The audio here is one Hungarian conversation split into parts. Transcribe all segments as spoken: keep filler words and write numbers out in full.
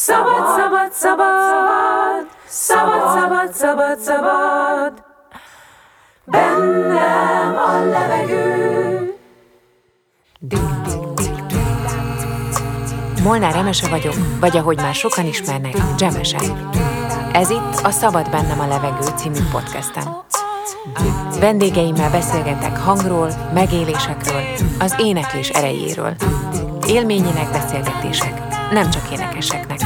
Szabad, szabad, szabad, szabad, szabad, szabad, szabad, bennem a levegő. Molnár Emese vagyok, vagy ahogy már sokan ismernek, Jemese. Ez itt a Szabad bennem a levegő című podcastem. Vendégeimmel beszélgetek hangról, megélésekről, az éneklés erejéről. Élményének beszélgetések, nem csak énekeseknek.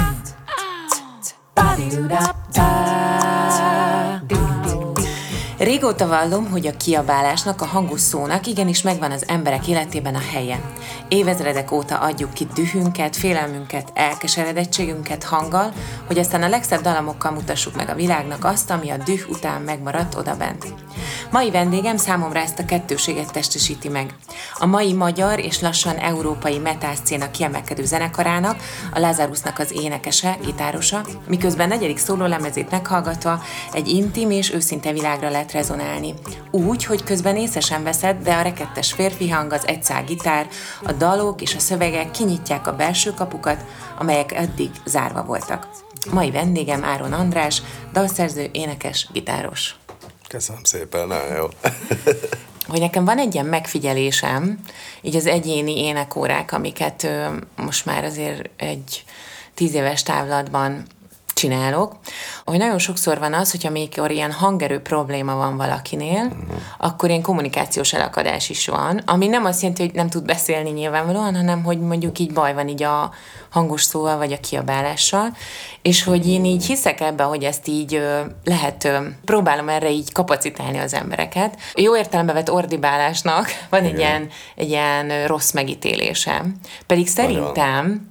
Régóta vallom, hogy a kiabálásnak, a hangos szónak igenis megvan az emberek életében a helye. Évezredek óta adjuk ki dühünket, félelmünket, elkeseredettségünket hanggal, hogy aztán a legszebb dalamokkal mutassuk meg a világnak azt, ami a düh után megmaradt odabent. Mai vendégem számomra ezt a kettőséget testesíti meg. A mai magyar és lassan európai metalszcéna kiemelkedő zenekarának, a Lazarusnak az énekese, gitárosa, miközben negyedik szólólemezét meghallgatva egy intim és őszinte világra lehet rezonálni. Úgy, hogy közben észre sem veszed, de a rekettes férfi hang, az egyszál gitár, a dalok és a szövegek kinyitják a belső kapukat, amelyek eddig zárva voltak. Mai vendégem Áron András, dalszerző, énekes, gitáros. Köszönöm szépen, nagyon jó. Hogy nekem van egy ilyen megfigyelésem, így az egyéni énekórák, amiket ö, most már azért egy tíz éves távlatban csinálok, hogy nagyon sokszor van az, hogyha még ilyen hangerő probléma van valakinél, uh-huh. akkor ilyen kommunikációs elakadás is van, ami nem azt jelenti, hogy nem tud beszélni nyilvánvalóan, hanem hogy mondjuk így baj van így a hangos szóval, vagy a kiabálással, és hogy én így hiszek ebben, hogy ezt így ö, lehet, ö, próbálom erre így kapacitálni az embereket. Jó értelembe vett ordibálásnak van egy ilyen, egy ilyen rossz megítélésem. Pedig szerintem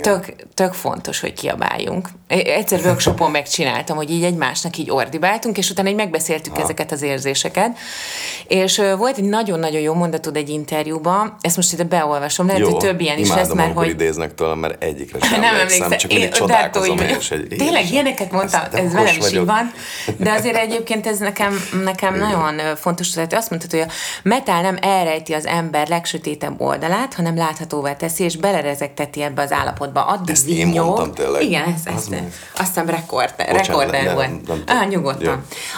Tök, tök fontos, hogy kiabáljunk. Egyszer workshopon megcsináltam, hogy így egymásnak így ordibáltunk, és utána így megbeszéltük ha. ezeket az érzéseket. És uh, volt egy nagyon-nagyon jó mondatod egy interjúban, ezt most ide beolvasom, lehet, jó, hogy több ilyen is lesz, mert hogy... idéznek tőlem, mert egyikre sem nem emlékszem, csak én, csodálkozom én is. Egy, tényleg ilyeneket mondtam, ez, ez velem is így van, de azért egyébként ez nekem, nekem nagyon fontos, tehát azt mondtad, hogy a metal nem elrejti az ember legsötétebb oldalát, hanem láthatóvá teszi, és belerezegteti ebbe az állapotba. Addig ezt én nyom. Mondtam tényleg. Igen, ezt, ezt, azt aztán rekord, rekorder volt. Ah, nyugodtan. Jö.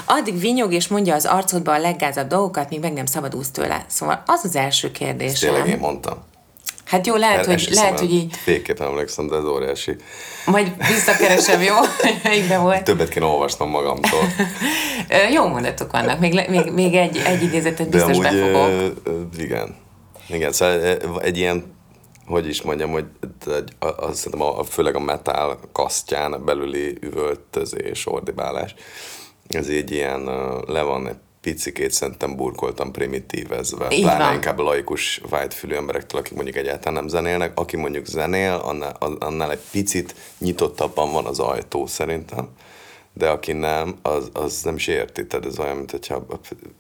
Addig vinyog és mondja az arcodba a leggázabb dolgokat, míg meg nem szabadulsz tőle. Szóval az az első kérdésem. Ezt tényleg én mondtam. Hát jó, lehet, hogy, lehet hogy így... Fékképpen emlékszem, de ez óriási. Majd visszakeresem, jó? Egyben volt. Többet kéne olvasnom magamtól. Jó mondatok vannak. Még, még, még egy, egy idézetet biztos de amúgy, befogok. Igen. Igen, szóval egy ilyen, hogy is mondjam, hogy az, szerintem a, főleg a metal kasztján belüli üvöltözés, ordibálás, ez így ilyen le van egy picikét szerintem burkoltan primitívvezve. Pláne inkább laikus, vájtfülű emberektől, akik mondjuk egyáltalán nem zenélnek. Aki mondjuk zenél, annál, annál egy picit nyitottabban van az ajtó szerintem, de aki nem, az, az nem is érti. Tehát ez olyan, mintha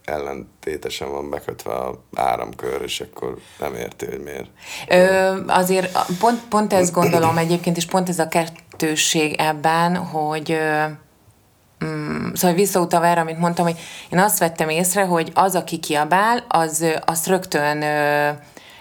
ellentétesen van bekötve az áramkör, és akkor nem érti, hogy miért. Ö, azért pont, pont ezt gondolom egyébként, és pont ez a kettősség ebben, hogy... Mm, szóval visszautalva erre, amit mondtam, hogy én azt vettem észre, hogy az, aki kiabál, az, azt rögtön ö,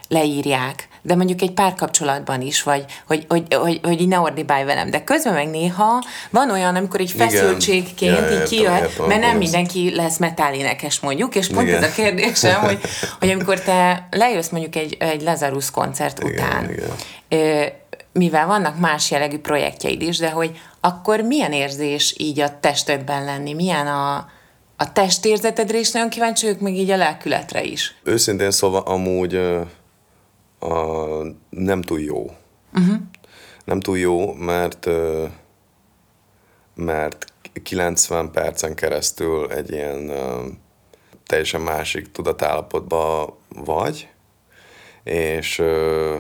leírják. De mondjuk egy párkapcsolatban is, vagy hogy, hogy, hogy, hogy így ne ordibálj velem. De közben meg néha van olyan, amikor így feszültségként ja, így kijöhet, mert nem mindenki lesz metálénekes mondjuk, és pont igen. ez a kérdésem, hogy, hogy amikor te lejössz mondjuk egy, egy Lazarus koncert igen, után, igen. Ö, mivel vannak más jellegű projektjeid is, de hogy akkor milyen érzés így a testedben lenni, milyen a... A testérzetedre is nagyon kíváncsi, ők meg így a lelkületre is. Őszintén szóval amúgy uh, uh, nem túl jó. Uh-huh. Nem túl jó, mert, uh, mert kilencven percen keresztül egy ilyen uh, teljesen másik tudatállapotban vagy, és uh,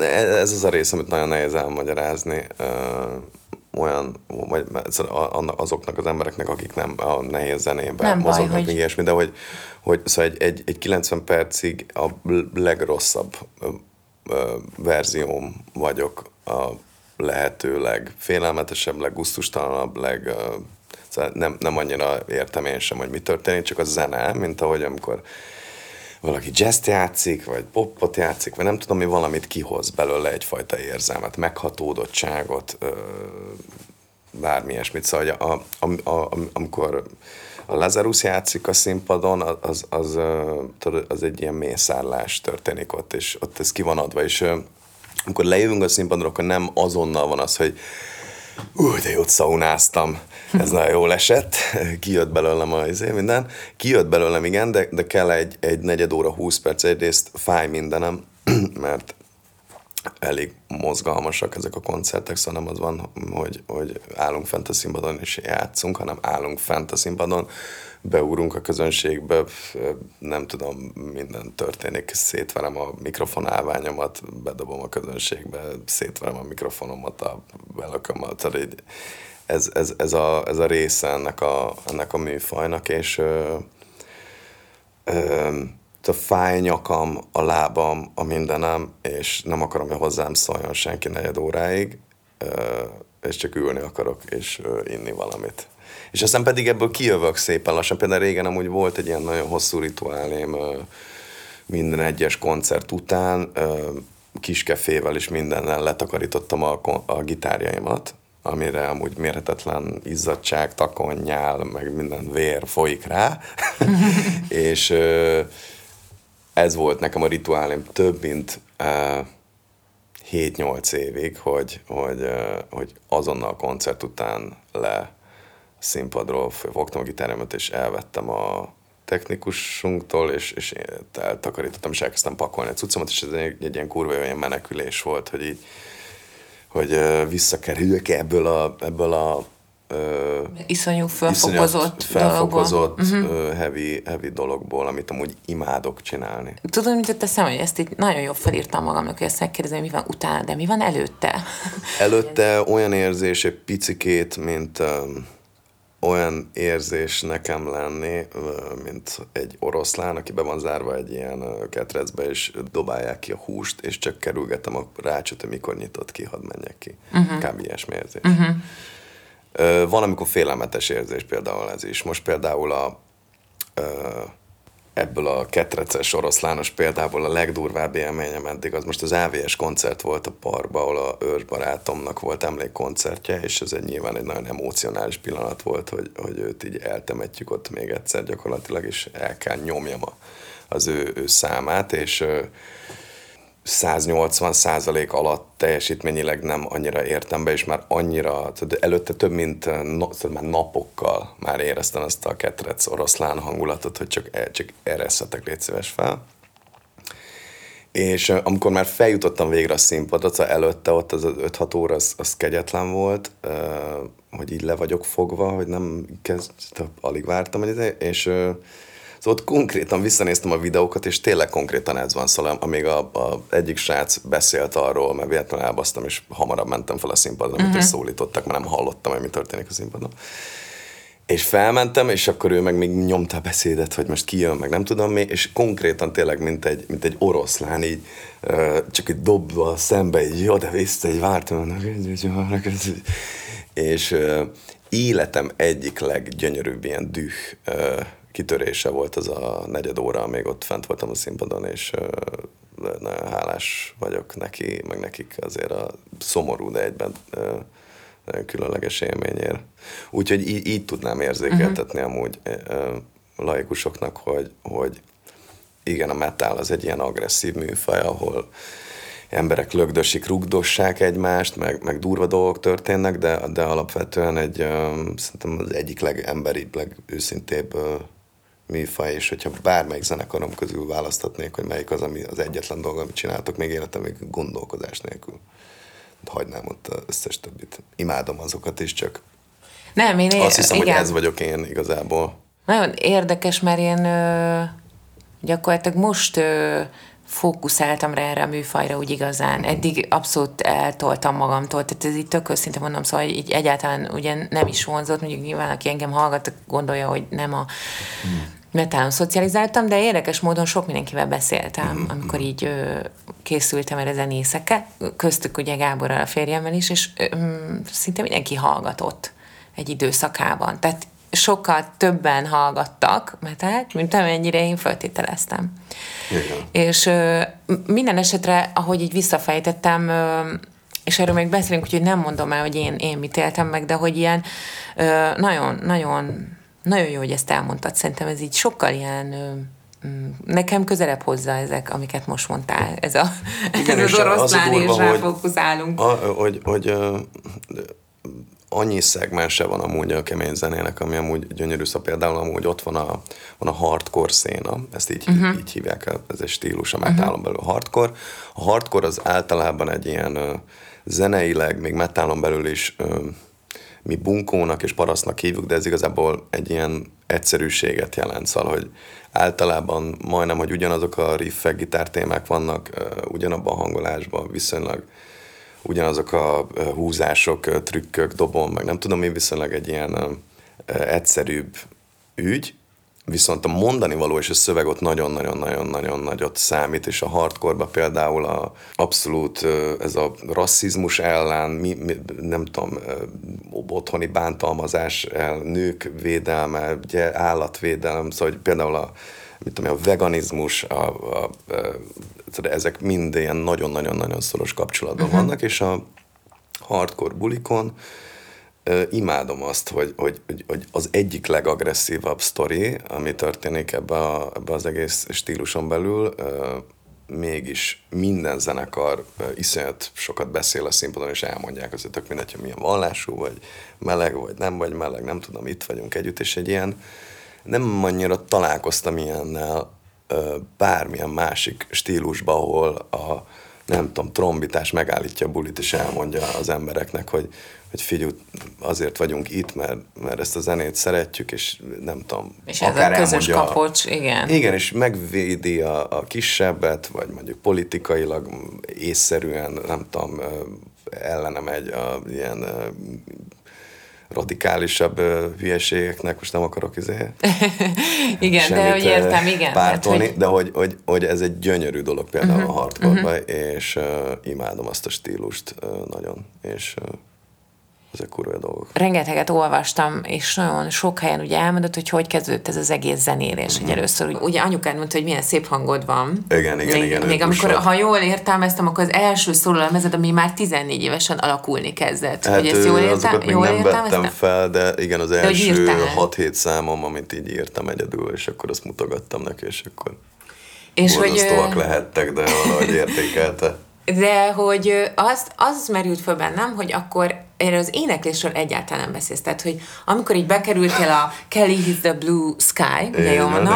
ez az a rész, amit nagyon nehéz elmagyarázni, uh, olyan, vagy azoknak az embereknek, akik nem a nehéz zenében mozognak, még ilyesmi, de hogy, hogy szóval egy, egy, egy kilencven percig a legrosszabb ö, ö, verzióm vagyok, a lehető legfélelmetesebb, leggusztustalanabb, leg, ö, szóval nem, nem annyira értem én sem, hogy mi történik, csak a zene, mint ahogy amikor valaki jazzt játszik, vagy popot játszik, vagy nem tudom, mi valamit kihoz belőle egyfajta érzelmet, meghatódottságot, bármi ilyesmit. Szóval a, a, a, amikor a Lazarus játszik a színpadon, az, az, az egy ilyen mészárlás történik ott, és ott ez ki van adva, és amikor lejövünk a színpadra, akkor nem azonnal van az, hogy új, de jót szaunáztam, ez nagyon jól esett, kijött belőlem a izé, minden, kijött belőlem, igen, de, de kell egy, egy negyed óra, húsz perc, egyrészt fáj mindenem, mert elég mozgalmasak ezek a koncertek, szóval nem az van, hogy, hogy állunk fent a színpadon és játszunk, hanem állunk fent a színpadon, beúrunk a közönségbe, nem tudom, minden történik, szétverem a mikrofonálványomat, bedobom a közönségbe, szétverem a mikrofonomat, a belökömmel, ez, ez, ez, a, ez a része ennek a, ennek a műfajnak, és ö, ö, a fáj nyakam, a lábam, a mindenem, és nem akarom, hogy hozzám szóljon senki negyed óráig, és csak ülni akarok, és inni valamit. És aztán pedig ebből kijövök szépen lassan. Például régen amúgy volt egy ilyen nagyon hosszú rituálém minden egyes koncert után, kiskefével és mindennel letakarítottam a, a gitárjaimat, amire amúgy mérhetetlen izzadság, takony, nyál, meg minden vér folyik rá, és ez volt nekem a rituálém több mint uh, hét-nyolc évig, hogy, hogy, uh, hogy azonnal a koncert után le színpadról fogtam a gitáromat, és elvettem a technikusunktól, és, és eltakarítottam, és elkezdtem pakolni a cuccomat, és ez egy, egy ilyen kurva olyan menekülés volt, hogy így, hogy uh, visszakerüljek ebből a, ebből a Uh, iszonyú felfokozott, felfokozott uh-huh. heavy, heavy dologból, amit amúgy imádok csinálni. Tudod, mint teszem, hogy ezt így nagyon jól felírtam magamnak, hogy ezt megkérdezem, mi van utána, de mi van előtte? Előtte olyan érzés egy picikét, mint um, olyan érzés nekem lenni, mint egy oroszlán, aki be van zárva egy ilyen ketrecbe, és dobálják ki a húst, és csak kerülgetem a rácsot, hogy mikor nyitott ki, hadd menjek ki. Uh-huh. Kb. Ilyesmi érzés. Uh-huh. Van, amikor félelmetes érzés például ez is. Most például a, ebből a ketreces oroszlános példából a legdurvább élményem eddig az most az á vé es koncert volt a parkban, ahol a őrs barátomnak volt emlékkoncertje, és ez egy nyilván egy nagyon emocionális pillanat volt, hogy, hogy őt így eltemetjük ott még egyszer gyakorlatilag, és el kell nyomjam a, az ő, ő számát, és száznyolcvan százalék alatt teljesítményileg nem annyira értem be, és már annyira, előtte több mint már napokkal már éreztem ezt a ketrec oroszlán hangulatot, hogy csak, csak ereszhetek, légy szíves fel. És amikor már feljutottam végre a színpadra, szóval előtte ott az öt-hat óra, az, az kegyetlen volt, hogy így le vagyok fogva, hogy nem kezd, alig vártam, és szóval ott konkrétan visszanéztem a videókat, és tényleg konkrétan ez van, szóval amíg a, a egyik srác beszélt arról, mert véletlenül elbasztam, és hamarabb mentem fel a színpadra, amit uh-huh. szólítottak, mert nem hallottam, hogy mi történik a színpadon. És felmentem, és akkor ő meg még nyomta a beszédet, hogy most kijön, meg nem tudom mi, és konkrétan tényleg, mint egy, mint egy oroszlán, így csak így dobva szembe, így jó, de vissza, így vártam, és életem egyik leggyönyörűbb ilyen düh kitörése volt az a negyed óra, amíg ott fent voltam a színpadon, és uh, nagyon hálás vagyok neki, meg nekik azért a szomorú, de egyben uh, nagyon különleges élményért. Úgyhogy így, így tudnám érzékeltetni uh-huh. amúgy uh, laikusoknak, hogy, hogy igen, a metal az egy ilyen agresszív műfaj, ahol emberek lögdösik, rugdossák egymást, meg, meg durva dolgok történnek, de, de alapvetően egy, um, szerintem az egyik legemberibb, legőszintébb uh, műfaj, és hogyha bármelyik zenekarom közül választhatnék, hogy melyik az, ami az egyetlen dolog, amit csináltok még életem, még gondolkodás nélkül. Hagynám ott az összes többit. Imádom azokat is, csak nem, én azt hiszem, igen. hogy ez vagyok én igazából. Nagyon érdekes, mert én ö, gyakorlatilag most ö, fókuszáltam rá erre a műfajra úgy igazán. Eddig abszolút eltoltam magamtól, tehát ez így tök őszinte mondom, szóval így egyáltalán ugye nem is vonzott, mondjuk nyilván aki engem hallgat, gondolja, hogy nem a metálon szocializáltam, de érdekes módon sok mindenkivel beszéltem, amikor így ö, készültem erre zenészekkel, köztük ugye Gáborral, a férjemmel is, és ö, ö, szinte mindenki hallgatott egy időszakában. Tehát sokkal többen hallgattak, mert hát, mint amennyire én feltételeztem. Igen. És ö, minden esetre, ahogy így visszafejtettem, ö, és erről még beszélünk, úgyhogy nem mondom el, hogy én, én mit éltem meg, de hogy ilyen nagyon-nagyon nagyon jó, hogy ezt elmondtad. Szerintem ez így sokkal ilyen... Ö, nekem közelebb hozzá ezek, amiket most mondtál. Ez, a, igen, ez az oroszlánésre fókuszálunk. A, hogy... hogy ö, annyi szegmense van amúgy a kemény zenének, ami amúgy gyönyörű, szó például amúgy ott van a, van a hardcore széna, ezt így, uh-huh. így hívják, ez egy stílus, a metálon uh-huh. belül hardcore. A hardcore az általában egy ilyen ö, zeneileg, még metálon belül is ö, mi bunkónak és parasztnak hívjuk, de ez igazából egy ilyen egyszerűséget jelent, szóval, hogy általában majdnem, hogy ugyanazok a riffek, gitártémák vannak ö, ugyanabban a hangolásban viszonylag, ugyanazok a húzások, trükkök, dobom, meg nem tudom, mi viszonylag egy ilyen egyszerűbb ügy, viszont a mondani való és a szöveg ott nagyon-nagyon-nagyon-nagyon nagyot számít, és a hardcore-ban például a abszolút ez a rasszizmus ellen, mi, mi, nem tudom, otthoni bántalmazás ellen, nők védelme, állatvédelem, szóval például a mit tudom, a veganizmus, a, a, a, ezek mind ilyen nagyon-nagyon-nagyon szoros kapcsolatban uh-huh. vannak, és a hardcore bulikon uh, imádom azt, hogy, hogy, hogy az egyik legagresszívabb sztori, ami történik ebbe, a, ebbe az egész stíluson belül, uh, mégis minden zenekar uh, iszonyat sokat beszél a színpadon, és elmondják azt, hogy tök mindegy, hogy milyen vallású, vagy meleg, vagy nem vagy meleg, nem tudom, itt vagyunk együtt, és egy ilyen nem annyira találkoztam ilyennel bármilyen másik stílusban, ahol a, nem tudom, trombitás megállítja a bulit, és elmondja az embereknek, hogy, hogy figyelj, azért vagyunk itt, mert, mert ezt a zenét szeretjük, és nem tudom, és akár ez a közös kapocs, igen. Igen, és megvédi a, a kisebbet, vagy mondjuk politikailag észszerűen, nem tudom, ellene megy a, ilyen... radikálisabb ö, hülyeségeknek, most nem akarok izé igen, de hogy értem, igen. Pártolni, hát, hogy... de hogy, hogy, hogy ez egy gyönyörű dolog például uh-huh, a hardcore-ban, uh-huh. és uh, imádom azt a stílust uh, nagyon, és uh, ezek kurva dolgok. Rengeteget olvastam, és nagyon sok helyen ugye elmondott, hogy hogy kezdődött ez az egész zenélés, uh-huh. hogy először ugye, ugye anyukád mondta, hogy milyen szép hangod van. Igen, igen, még, igen. Még amikor, ha jól értelmeztem, akkor az első szólalmezed, ami már tizennégy évesen alakulni kezdett. Hát hogy ezt jól értem, még jól nem vettem fel, de igen, az első hat-hét számom, amit így írtam egyedül, és akkor azt mutogattam neki, és akkor borzasztóak hogy... lehettek, de valahogy értékelte. De hogy az, az merült föl bennem, hogy akkor erre az éneklésről egyáltalán nem beszélsz. Tehát, hogy amikor így bekerültél a Kelly is the blue sky, de jól mondom,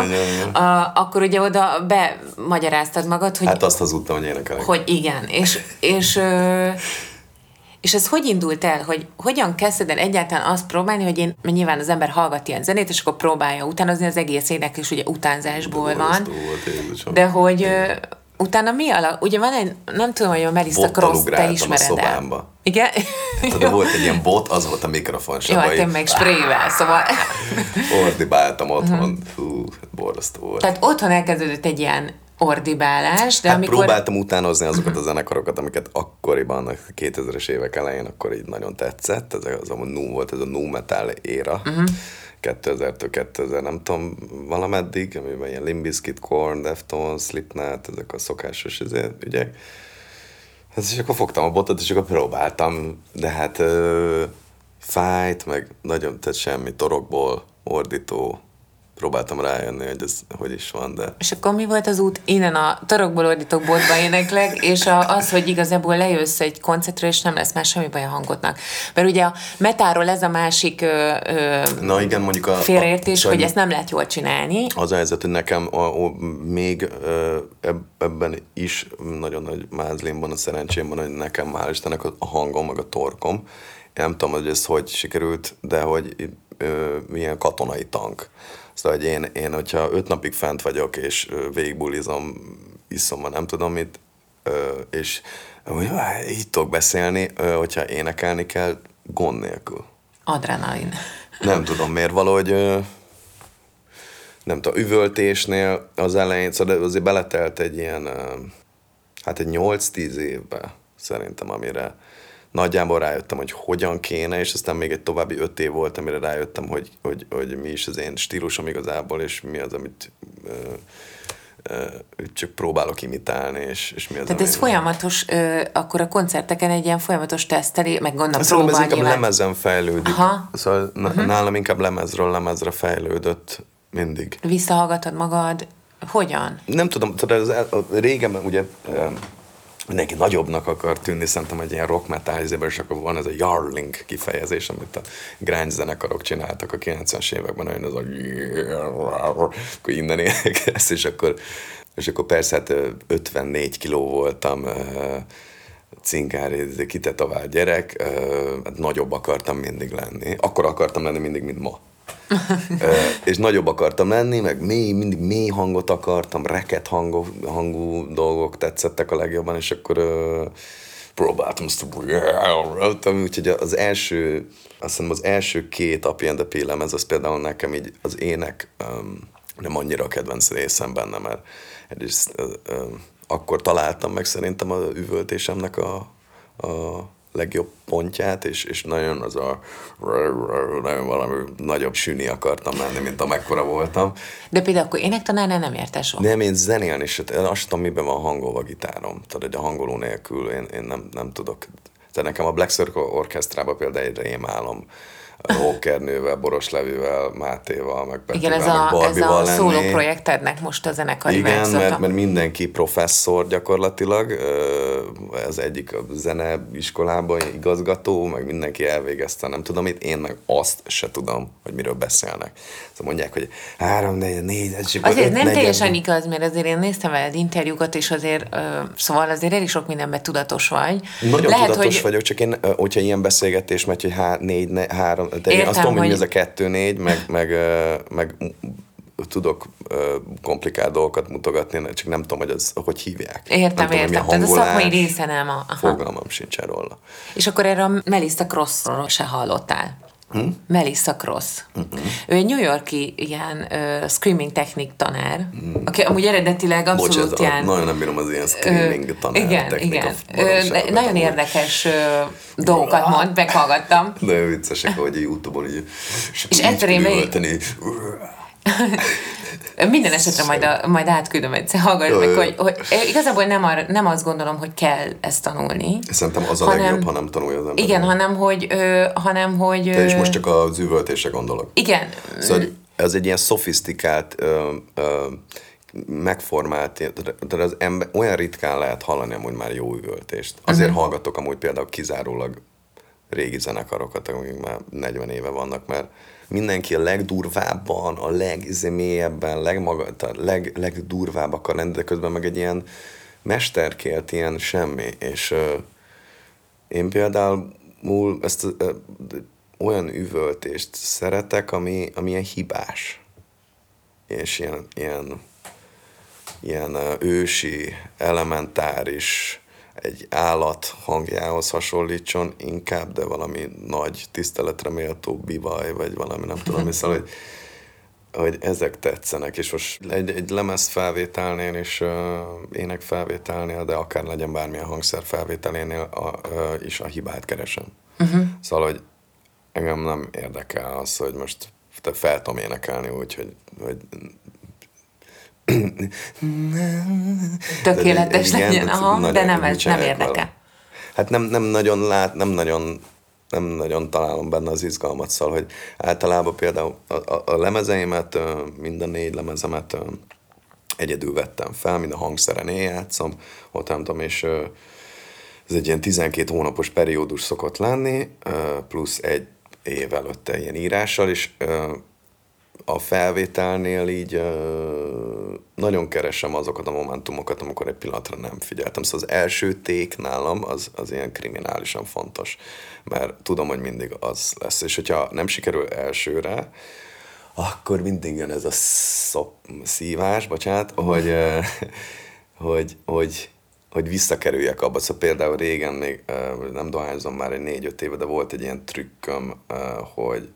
akkor ugye oda bemagyaráztad magad, hogy... Hát azt hazudtam, hogy énekelek. Hogy igen, és... és ö, És ez hogy indult el, hogy hogyan kezdted el egyáltalán azt próbálni, hogy én, nyilván az ember hallgat ilyen zenét, és akkor próbálja utánozni, az egész éneklés ugye utánzásból van. De hogy... Utána mi alak? Ugye van egy, nem tudom, hogy a Melissa Cross, te ismered el. Igen? Tudod, volt egy ilyen bot, az volt a mikrofon sem. Jó, hát én meg sprayvel, szóval... Ordibáltam otthon. Hú, borzasztó volt. Tehát otthon elkezdődött egy ilyen ordibálás, de hát amikor... próbáltam utánozni azokat a zenekarokat, amiket akkoriban, a kétezres évek elején akkor így nagyon tetszett. Ez az, amúgy Noon volt, ez a Noon metal éra. Uh-huh. kétezertől kétezer, nem tudom, valameddig, amiben ilyen Limbiscuit, Corn, Deftone, Slipknot, ezek a szokásos ezért, ügyek. Hát, és akkor fogtam a botot, és akkor próbáltam, de hát ö, fájt, meg nagyon, tehát semmi, torokból, ordító, próbáltam rájönni, hogy ez hogy is van, de... És akkor mi volt az út? Innen a torokból ordítok, botba éneklek, és a, az, hogy igazából lejössz egy koncertre, és nem lesz már semmi baj a hangodnak. Mert ugye a metáról ez a másik ö, ö, Na igen, mondjuk a, félreértés, a, hogy ezt nem lehet jól csinálni. Az a helyzet, hogy nekem a, a, még ebben is nagyon nagy mázlim van, a szerencsém van, hogy nekem, hál' Istennek, a hangom, meg a torkom. Én nem tudom, hogy ez hogy sikerült, de hogy ö, milyen katonai tank. Szóval, hogy én, én, hogyha öt napig fent vagyok, és végigbulizom, iszom, nem tudom mit, és hogy így tudok beszélni, hogyha énekelni kell, gond nélkül. Adrenalin. Nem tudom miért, valahogy nem tudom, üvöltésnél az elején, szóval azért beletelt egy ilyen, hát egy nyolc-tíz évbe szerintem, amire nagyjából rájöttem, hogy hogyan kéne, és aztán még egy további öt év volt, amire rájöttem, hogy, hogy, hogy mi is az én stílusom igazából, és mi az, amit ö, ö, csak próbálok imitálni, és, és mi az, tehát ez folyamatos, ö, akkor a koncerteken egy ilyen folyamatos teszteli, meg gondolom szóval próbál nyilván. Ez inkább lemezen fejlődik. Aha. Szóval uh-huh. nálam inkább lemezről lemezre fejlődött mindig. Visszahallgatod magad? Hogyan? Nem tudom, tehát régen ugye... mindenki nagyobbnak akar tűnni, szerintem egy ilyen rock metal izében, és akkor van ez a yarling kifejezés, amit a grunge zenekarok csináltak a kilencvenes években, olyan az a akkor innen élek ezt, és akkor, és akkor persze hát ötvennégy kiló voltam, cinkár, kitetovált gyerek, hát nagyobb akartam mindig lenni, akkor akartam lenni mindig, mint ma. És nagyobb akartam lenni, meg mély, mindig mély hangot akartam, reket hangú, hangú dolgok tetszettek a legjobban, és akkor uh, próbáltam azt, úgyhogy az első, azt hiszem az első két Up in the P-lem, ez az például nekem így az ének um, nem annyira a kedvenc részem benne, mert is, uh, um, akkor találtam meg szerintem az üvöltésemnek a, a legjobb pontját, és, és nagyon az a nagyon valami nagyobb süni akartam lenni, mint amekkora voltam. De például akkor énektanárnál nem érte soha? Nem, én zenélni is, én azt tudom, miben van hangolva gitárom. Tehát a hangoló nélkül én, én nem, nem tudok. Tehát nekem a Black Circle Orkesztrában például egy rémálom. Rókernővel, Boros Levűvel, Mátéval, meg Pettővel, meg Barbival lenni. Igen, ez a, a szóló projektednek most a zenekari igen, mert, mert mindenki professzor gyakorlatilag, az egyik a zeneiskolában igazgató, meg mindenki elvégezte, nem tudom itt, én meg azt se tudom, hogy miről beszélnek. Szóval mondják, hogy három, négy, négy, öt, nem negyed. Teljesen igaz, mert azért én néztem veled interjúkat, és azért, szóval azért elég sok mindenben tudatos vagy. Nagyon lehet, tudatos hogy... vagyok, csak én, hogyha ilyen beszélgetés megy, hogy há, négy, né, három, de értem, én azt tudom, hogy mi ez a kettő-négy, meg, meg, meg tudok komplikált dolgokat mutogatni, csak nem tudom, hogy, az, hogy hívják. Értem, tudom, értem. Tehát a szakmai részen el ma. Fogalmam sincs róla. És akkor erre a Melissa Crossról se hallottál. Hm? Melissa Cross. Uh-huh. Ő egy New York-i ilyen uh, screaming technik tanár, uh-huh. aki amúgy eredetileg abszolút Bocs, ez ilyen... A, nagyon nem bírom az ilyen screaming tanár uh, igen, technika. Igen. Uh, nagyon érdekes uh, dolgokat mond, meghallgattam. Nagyon viccesek, ahogy a YouTube-on így... És egyszerűen... Minden esetre majd, a, majd átküldöm egyszer, hallgatom meg, hogy, hogy igazából nem, arra, nem azt gondolom, hogy kell ezt tanulni. Szerintem az a hanem, legjobb, ha nem tanulja az ember. Igen, hanem hogy, ö, hanem, hogy... Te is most csak az üvöltésre gondolok. Igen. Szóval ez egy ilyen szofisztikált, ö, ö, megformált, tehát az ember, olyan ritkán lehet hallani amúgy már jó üvöltést. Azért uh-huh. hallgatok amúgy például kizárólag régi zenekarokat, amik már negyven éve vannak, mert mindenki a legdurvábban, a legzmélyebben, legmaga, a leg, legdurvább akar lenni, de közben meg egy ilyen mesterkélt, ilyen semmi. És uh, én például múl, ezt, uh, olyan üvöltést szeretek, ami, ami ilyen hibás. És ilyen, ilyen, ilyen uh, ősi, elementáris, egy állat hangjához hasonlítson inkább, de valami nagy, tiszteletre méltó bivaj, vagy valami, nem tudom, hiszen, hogy, hogy ezek tetszenek, és most egy, egy lemez felvételnél, és uh, ének felvételnél, de akár legyen bármilyen hangszer felvételénél a, uh, is a hibát keresem. Uh-huh. Szóval, hogy engem nem érdekel az, hogy most te fel tudom énekelni úgy, hogy, hogy tökéletes legyen, igen, aha, de nem, ez nem érdekel. Vala. Hát nem, nem nagyon lát, nem nagyon, nem nagyon találom benne az izgalmat, szóval, hogy általában például a, a, a lemezeimet, mind a négy lemezemet egyedül vettem fel, mind a hangszeren én játszom, ott nem tudom, és ez egy ilyen tizenkét hónapos periódus szokott lenni, plusz egy év előtte ilyen írással, és a felvételnél így uh, nagyon keresem azokat a momentumokat, amikor egy pillanatra nem figyeltem. Szóval az első take nálam az, az ilyen kriminálisan fontos, mert tudom, hogy mindig az lesz. És hogyha nem sikerül elsőre, akkor mindig jön ez a szop, szívás, bocsánat, hogy, uh, hogy, hogy, hogy visszakerüljek abba. Szóval például régen még, uh, nem dohányzom már egy négy-öt éve, de volt egy ilyen trükköm, uh, hogy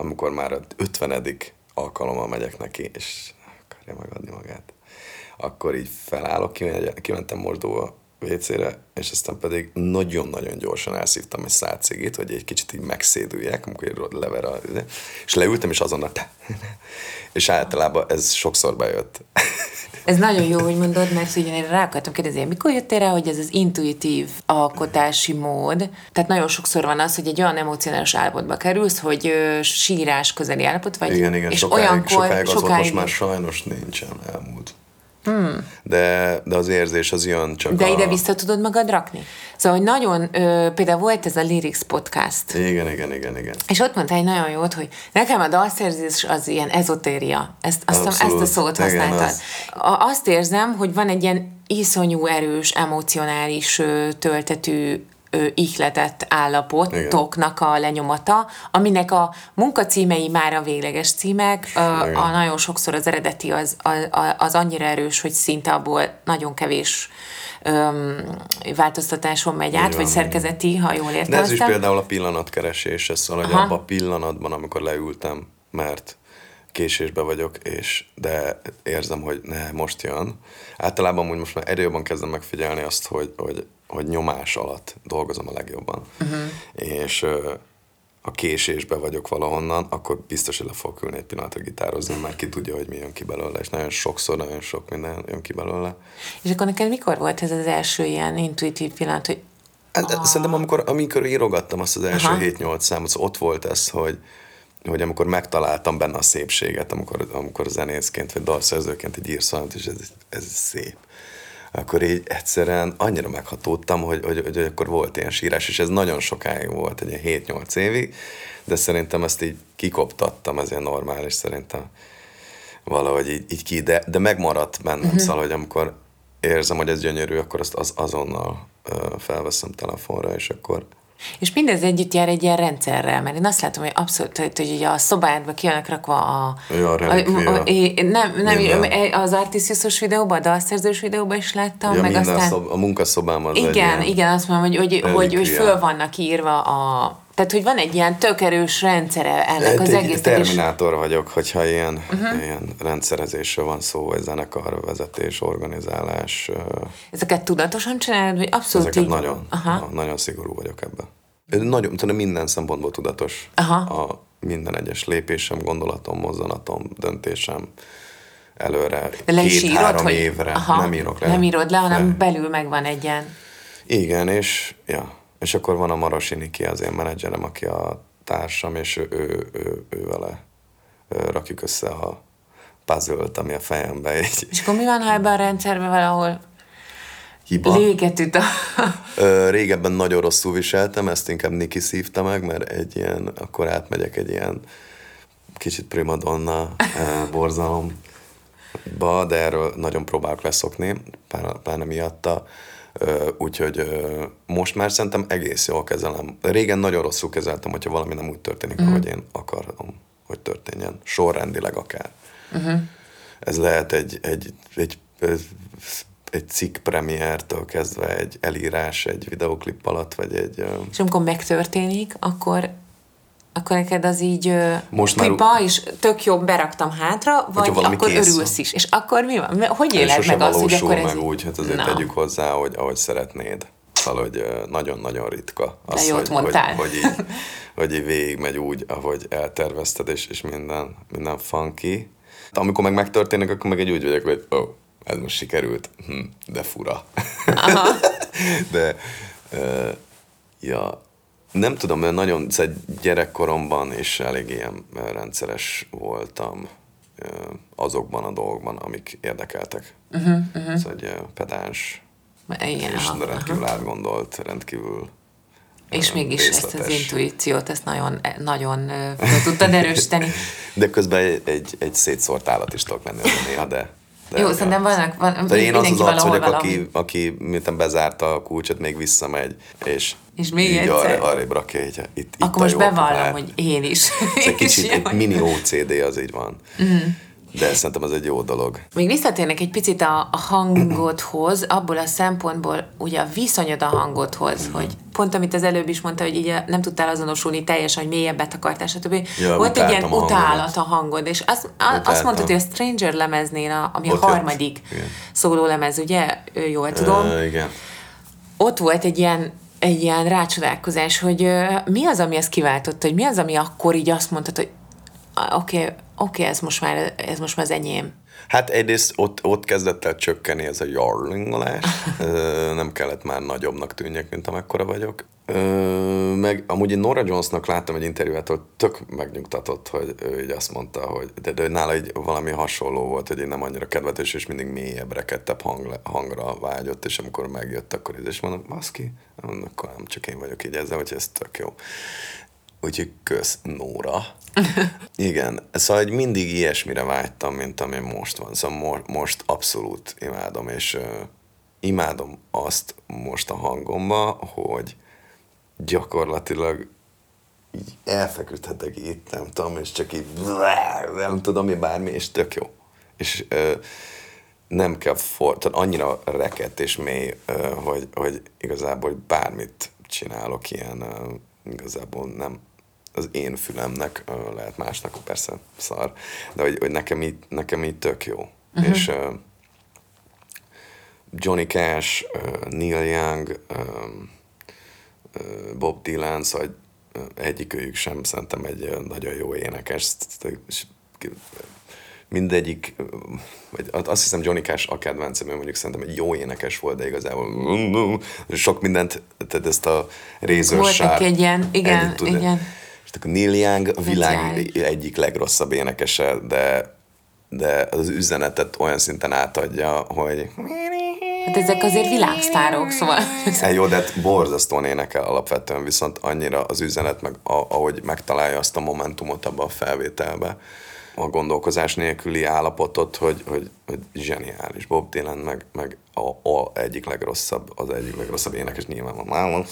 amikor már a ötvenedik alkalommal megyek neki, és akarja megadni magát, akkor így felállok, kimentem mosdóba, vécére, és aztán pedig nagyon-nagyon gyorsan elszívtam egy száz cigit, hogy egy kicsit így megszédüljek, amikor lever a... És leültem, és azonnal... És általában ez sokszor bejött. Ez nagyon jó, hogy mondod, mert ugyanére rá akartam kérdezni, mikor jöttél rá, hogy ez az intuitív alkotási mód, tehát nagyon sokszor van az, hogy egy olyan emocionális állapotba kerülsz, hogy sírás közeli állapot vagy. Igen, igen, és sokáig, olyankor, sokáig, sokáig az volt, most már sajnos nincsen, elmúlt. Hmm. De, de az érzés az jön csak. De a... ide vissza tudod magad rakni? Szóval, hogy nagyon, ö, például volt ez a Lyrics podcast. Igen, igen, igen, igen. És ott mondtál egy nagyon jót, hogy nekem a dalszerzés az ilyen ezotéria. Ezt, azt hiszem, ezt a szót használtad. Igen, az... a, azt érzem, hogy van egy ilyen iszonyú erős, emocionális töltetű ihletett állapotoknak a lenyomata, aminek a munkacímei már a végleges címek, a, a nagyon sokszor az eredeti az, az, az annyira erős, hogy szinte abból nagyon kevés öm, változtatáson megy át, igen, vagy szerkezeti, ha jól értelmeztem. De ez is például a pillanatkeresése, szóval, hogy abban a pillanatban, amikor leültem, mert késésbe vagyok, és de érzem, hogy ne, most jön. Általában úgy most már erre jobban kezdem megfigyelni azt, hogy, hogy, hogy nyomás alatt dolgozom a legjobban. Uh-huh. És uh, ha késésbe vagyok valahonnan, akkor biztos, hogy le fogok ülni egy pillanatra gitározni, mert ki tudja, hogy mi jön ki belőle, és nagyon sokszor, nagyon sok minden jön ki belőle. És akkor neked mikor volt ez az első ilyen intuitív pillanat, hogy... Ah. Szerintem amikor, amikor írogattam azt az első hét-nyolc számot, ott volt ez, hogy hogy amikor megtaláltam benne a szépséget, amikor, amikor zenészként vagy dalszerzőként egy írsz valamit, és ez, ez szép, akkor így egyszerűen annyira meghatódtam, hogy, hogy, hogy akkor volt ilyen sírás, és ez nagyon sokáig volt, egy ilyen hét-nyolc évig, de szerintem ezt így kikoptattam, ez ilyen normális szerintem valahogy így, így ki, de, de megmaradt bennem, uh-huh. Szóval, hogy amikor érzem, hogy ez gyönyörű, akkor azt az, azonnal felveszem telefonra, és akkor... És mindez együtt jár egy ilyen rendszerrel, mert én azt látom, hogy abszolút, hogy ugye a szobádba ki vannak rakva a... Ja, a, a, a nem, nem, az Artisziuszos videóban, a dalszerzős videóban is láttam, ja, meg aztán... Szob, a munkaszobám az igen, egy ilyen... Igen, azt mondom, hogy, hogy, hogy, hogy föl vannak írva a... Tehát, hogy van egy ilyen tök erős rendszere ennek hát az egész... Terminátor is... vagyok, hogyha ilyen, uh-huh. ilyen rendszerezésről van szó, vagy zenekar, vezetés, organizálás. Ezeket tudatosan csinálod, vagy abszolút ezeket így? Nagyon, na, nagyon szigorú vagyok ebben. Nagyon, tudom, minden szempontból tudatos. Aha. A minden egyes lépésem, gondolatom, mozzanatom, döntésem előre, két-három hogy... évre. Aha. Nem írok le. Nem írod le, hanem nem. Belül megvan egy ilyen. Igen, és... Ja. És akkor van a Marosi Nikki, az én menedzserem, aki a társam, és ő, ő, ő, ő vele rakjuk össze a puzzle-t, ami a fejembe egy... És akkor mi van, ha ebben a rendszerben valahol hiba? Léget üt a... Régebben nagyon rosszul viseltem, ezt inkább Nikki szívta meg, mert egy ilyen, akkor átmegyek egy ilyen kicsit primadonna borzalomba, de erről nagyon próbálok leszokni, pláne miatta. Úgyhogy most már szerintem egész jól kezelem. Régen nagyon rosszul kezeltem, hogyha valami nem úgy történik, mm. ahogy én akarom, hogy történjen. Sorrendileg akár. Mm-hmm. Ez lehet egy, egy, egy, egy, egy cikk premiértől kezdve egy elírás, egy videoklip alatt, vagy egy... És amikor megtörténik, akkor... akkor neked az így pipa, már... és tök jobb beraktam hátra, vagy akkor kész. Örülsz is. És akkor mi van? Hogy éled meg az, hogy akkor ez... meg úgy, hát azért no. tegyük hozzá, hogy ahogy szeretnéd. Szóval, hogy nagyon-nagyon ritka az, de jót hogy, mondtál. Hogy, hogy, így, hogy így végigmegy úgy, ahogy eltervezted, és, és minden, minden funky. De amikor meg megtörténik, akkor meg egy úgy vagyok, hogy oh, ez most sikerült, hm, de fura. Aha. de, uh, ja... Nem tudom, mert nagyon gyerekkoromban is elég ilyen rendszeres voltam azokban a dolgokban, amik érdekeltek. Uh-huh, uh-huh. Ez egy pedáns, igen, és aha, rendkívül aha. átgondolt, rendkívül és mégis részletes. Ezt az intuíciót, ezt nagyon, nagyon fel tudtad erősíteni. De közben egy, egy, egy szétszórt állat is tudok lenni néha, de... De jó, szerintem vannak, van, de én az az arc vagyok, aki, aki miután bezárta a kulcsot, még visszamegy, és, és még így arrébb arra rakja, így itt, itt akkor most bevallom, hogy én is. Ez egy kicsit egy mini o cé dé az így van. Mm. De szerintem ez egy jó dolog. Még visszatérnek egy picit a, a hangodhoz, abból a szempontból ugye a viszonyod a hangodhoz, mm. hogy pont amit az előbb is mondta, hogy így nem tudtál azonosulni teljesen, hogy mélyebbet akartál, stb. Ja, volt egy ilyen a utálat a hangod, és azt, azt mondtad, hogy a Stranger lemeznél, a, ami ott a harmadik szólólemez, ugye? Jól tudom. E, igen. ott volt egy ilyen, egy ilyen rácsodálkozás, hogy uh, mi az, ami ezt kiváltott, hogy mi az, ami akkor így azt mondtad, hogy oké, okay, okay, ez most már ez most már az enyém. Hát egyrészt ott, ott kezdett el csökkenni ez a jarlingolás, nem kellett már nagyobbnak tűnjek, mint amekkora vagyok. Ö, meg amúgy én Norah Jonesnak láttam egy interjúját, ahol tök megnyugtatott, hogy ő így azt mondta, hogy de, de nála így valami hasonló volt, hogy én nem annyira kedvetes, és mindig mélyebb, rekedtebb hang, hangra vágyott, és amikor megjött, akkor így, és mondom, baszki, akkor nem csak én vagyok így ezzel, hogy ez tök jó. Úgyhogy kösz, Nóra. Igen, szóval mindig ilyesmire vágytam, mint ami most van. Szóval mo- most abszolút imádom, és uh, imádom azt most a hangomba, hogy gyakorlatilag így elfeküdhetek itt, nem tudom, és csak így nem tudom, mi bármi, és tök jó. És uh, nem kell fortan, annyira rekett és mély, uh, hogy, hogy igazából bármit csinálok ilyen... Uh, igazából nem az én fülemnek, lehet másnak, persze szar, de hogy, hogy nekem, így, nekem így tök jó. Uh-huh. És uh, Johnny Cash, uh, Neil Young, uh, uh, Bob Dylan, szóval uh, egyikőjük sem szerintem egy uh, nagyon jó énekes, és mindegyik, vagy azt hiszem Johnny Cash a kedvencem, mondjuk szerintem egy jó énekes volt, de igazából sok mindent, tehát ezt a rézős sár. Volt egy ilyen, igen, igen. És akkor Neil Young a világ egyik legrosszabb énekese, de, de az üzenetet olyan szinten átadja, hogy... Hát ezek azért világsztárok, szóval... Hát jó, de hát borzasztóan énekel alapvetően, viszont annyira az üzenet, meg ahogy megtalálja azt a momentumot abba a felvételbe, a gondolkozás nélküli állapotot, hogy, hogy, hogy zseniális. Bob Dylan meg, meg a, a egyik legrosszabb, az egyik legrosszabb énekes nyilván van.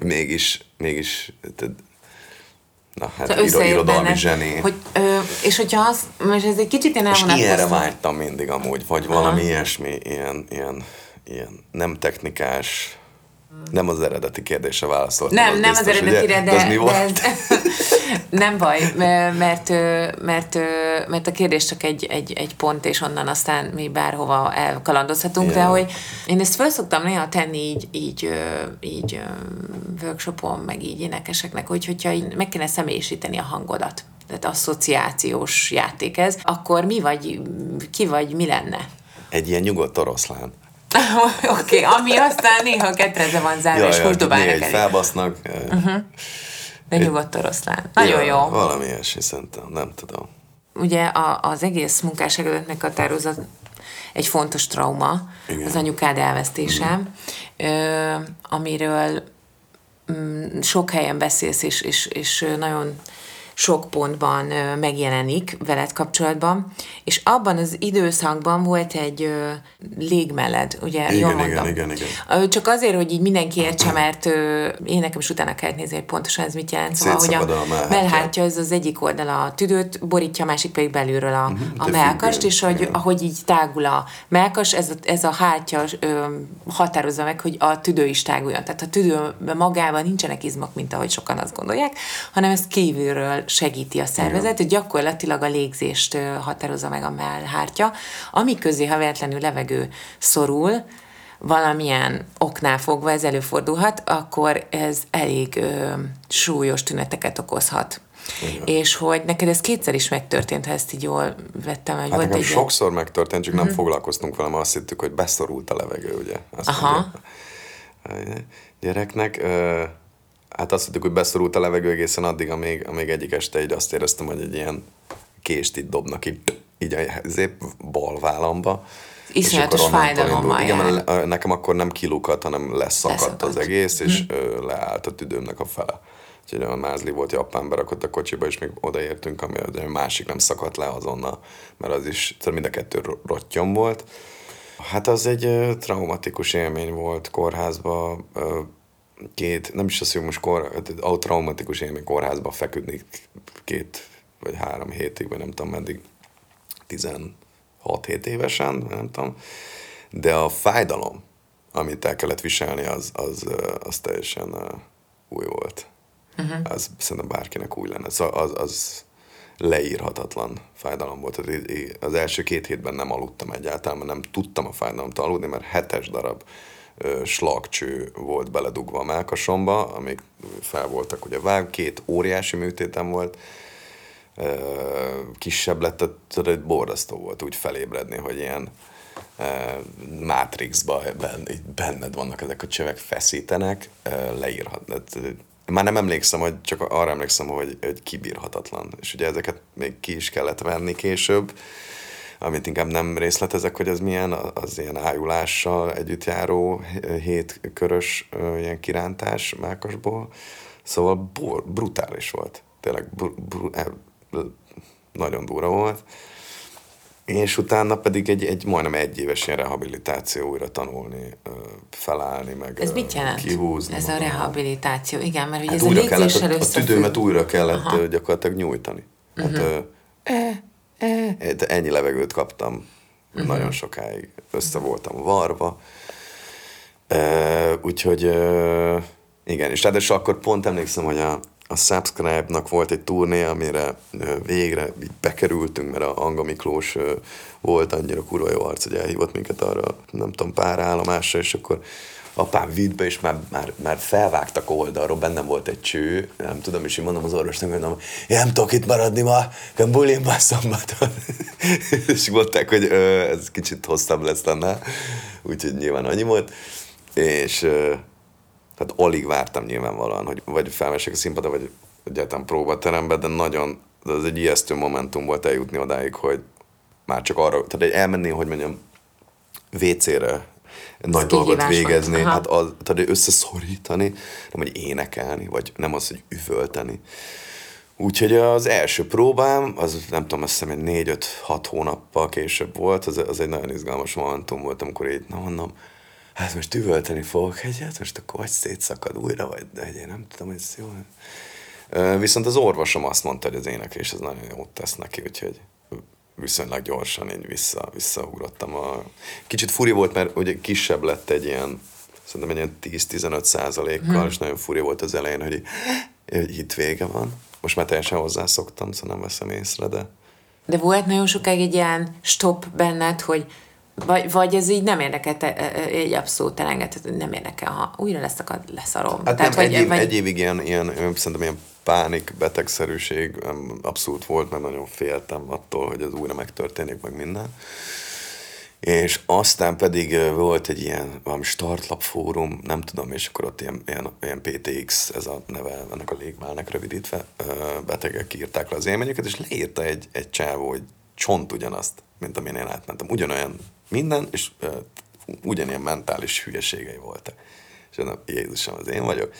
Mégis, mégis, na hát irodalmi zseni. Hogy, ö, és hogyha az, és ez egy kicsit én elvonatkoztam. És ilyenre vágytam mindig amúgy, vagy valami aha. Ilyesmi, ilyen, ilyen, ilyen nem technikás, nem az eredeti kérdésre válaszoltam. Nem, nem biztos, az eredetire, de, de, az mi volt? De ez, nem baj, mert, mert, mert a kérdés csak egy, egy, egy pont, és onnan aztán mi bárhova elkalandozhatunk, yeah. De hogy én ezt föl szoktam néha tenni így, így, így workshopon, meg így énekeseknek, hogy, hogyha így meg kéne személyisíteni a hangodat, tehát asszociációs játék ez, akkor mi vagy, ki vagy, mi lenne? Egy ilyen nyugodt oroszlán. Oké, okay, ami aztán néha ketreze van zárva, és hurtobának elég. Jaj, felbasznak. Uh-huh. De nyugodt oroszlán. Nagyon ja, jó. Valami ilyesmi szerintem, nem tudom. Ugye a, az egész munkásságodat meghatározat egy fontos trauma, igen. Az anyukád elvesztése, mm. ö, amiről m, sok helyen beszélsz, és, és, és nagyon sok pontban ö, megjelenik veled kapcsolatban, és abban az időszakban volt egy ö, légmelled, ugye? Igen, igen, igen, igen, igen. Csak azért, hogy így mindenki értse, mert ö, én nekem is utána kellett nézni, hogy pontosan ez mit jelent. Szóval, hogy a, a mellhártya, ez az egyik oldal a tüdőt borítja, a másik pedig belülről a, uh-huh, a melkast, függő, és hogy, ahogy így tágul a melkas, ez a, ez a hártya ö, határozza meg, hogy a tüdő is táguljon. Tehát a tüdő magában nincsenek izmok, mint ahogy sokan azt gondolják, hanem ez kívülről segíti a szervezet, hogy gyakorlatilag a légzést határozza meg a mellhártya, ami közé, ha véletlenül levegő szorul, valamilyen oknál fogva ez előfordulhat, akkor ez elég ö, súlyos tüneteket okozhat. Igen. És hogy neked ez kétszer is megtörtént, ha ezt így jól vettem. Hogy hát volt nekem egy sokszor ilyen... megtörtént, csak nem hmm. foglalkoztunk vele, mert azt hittük, hogy beszorult a levegő, ugye? Azt aha. Mondja, gyereknek... Ö... Hát azt hittük, hogy beszorult a levegő egészen addig, amíg, amíg egyik este így azt éreztem, hogy egy ilyen kést itt dobnak, így, így a bal vállamba. Iszonyatos fájdalommal jár. Igen, nekem akkor nem kilukadt, hanem leszakadt, leszakadt az egész, és hm. leállt a tüdőmnek a fele. Úgyhogy olyan mázli volt, japán berakott a kocsiba, és még odaértünk, ami a másik nem szakadt le azonnal, mert az is mind a kettő rottyom volt. Hát az egy traumatikus élmény volt kórházba, két, nem is az, hogy most kor, traumatikus élmény kórházban feküdni két vagy három hétig, vagy nem tudom meddig, tizenhat-hét évesen, nem tudom, de a fájdalom, amit el kellett viselni, az, az, az teljesen új volt. Uh-huh. Az szerintem bárkinek új lenne. Szóval az, az leírhatatlan fájdalom volt. Az első két hétben nem aludtam egyáltalán, mert nem tudtam a fájdalomtól aludni, mert hetes darab slagcső volt beledugva a mellkasomba, amik fel voltak ugye vág, két óriási műtétem volt, kisebb lett, tehát borzasztó volt úgy felébredni, hogy ilyen Matrixban benned vannak ezek a csövek, feszítenek, leírhat. Már nem emlékszem, hogy csak arra emlékszem, hogy, hogy kibírhatatlan. És ugye ezeket még ki is kellett venni később, amit inkább nem részletezek, hogy ez milyen, az ilyen ájulással együttjáró hétkörös ilyen kirántás mákosból. Szóval bor, brutális volt. Tényleg br- br- nagyon durva volt. És utána pedig egy, egy majdnem egy éves ilyen rehabilitáció, újra tanulni, felállni, meg ez mit jelent? Kihúzni. Ez magam. A rehabilitáció, igen, mert hát ez a légzéssel összefügg. A tüdőmet újra kellett Aha. gyakorlatilag nyújtani. Hát, uh-huh. e, e, ennyi levegőt kaptam uh-huh. nagyon sokáig. Össze voltam varva. E, úgyhogy e, igen, és ráadásul akkor pont emlékszem, hogy a A Subscribe-nak volt egy turné, amire végre bekerültünk, mert a Anga Miklós volt annyira kurva jó arc, hogy elhívott minket arra, nem tudom, pár állomásra, és akkor apám vitt be, és már, már, már felvágtak oldalról, bennem volt egy cső, nem tudom, és én mondom az orvosnak, hogy mondom, én nem tudok itt maradni ma, a bulim már szombaton. És mondták, hogy ez kicsit hosszabb lesz lenne, úgyhogy nyilván annyi volt, és... Tehát alig vártam nyilvánvalóan, hogy vagy felmesek a színpadra, vagy egyáltalán próbaterembe, de nagyon, de az egy ijesztő momentum volt eljutni odáig, hogy már csak arra, tehát elmenni, hogy mondjam, vécére nagy dolgot végezni, hát az, tehát összeszorítani, nem hogy énekelni, vagy nem az, hogy üvölteni. Úgyhogy az első próbám, az nem tudom, azt hiszem, egy négy-öt-hat hónappal később volt, az, az egy nagyon izgalmas momentum volt, amikor így, na mondom, hát most üvölteni fogok egyet, most akkor vagy szétszakad újra, vagy de én nem tudom, hogy ez jó. Viszont az orvosom azt mondta, hogy az éneklés az nagyon jót tesz neki, úgyhogy viszonylag gyorsan így vissza, visszaugrottam. A... Kicsit furi volt, mert ugye kisebb lett egy ilyen, szerintem egy ilyen tíz-tizenöt százalékkal, hmm. és nagyon furi volt az elején, hogy, hogy itt vége van. Most már teljesen hozzászoktam, szóval nem veszem észre, de... De volt nagyon sokáig egy ilyen stop benned, hogy Vagy, vagy ez így nem érdekel, egy abszolút elengedhető, nem érdekel, ha újra leszakad, leszarom. Hát tehát, nem, hogy egy, év, vagy... egy évig ilyen, ilyen, szerintem ilyen pánikbetegszerűség abszolút volt, mert nagyon féltem attól, hogy ez újra megtörténik, meg minden. És aztán pedig volt egy ilyen valami startlap fórum, nem tudom, és akkor ott ilyen, ilyen, ilyen pé té iksz, ez a neve, ennek a légmálnak rövidítve, betegek írták le az élményeket, és leírta egy, egy csávó, hogy csont ugyanazt, mint amin én átmentem. Ugyanolyan minden, és uh, ugyanilyen mentális hülyeségei voltak. És mondom, Jézusom, az én vagyok.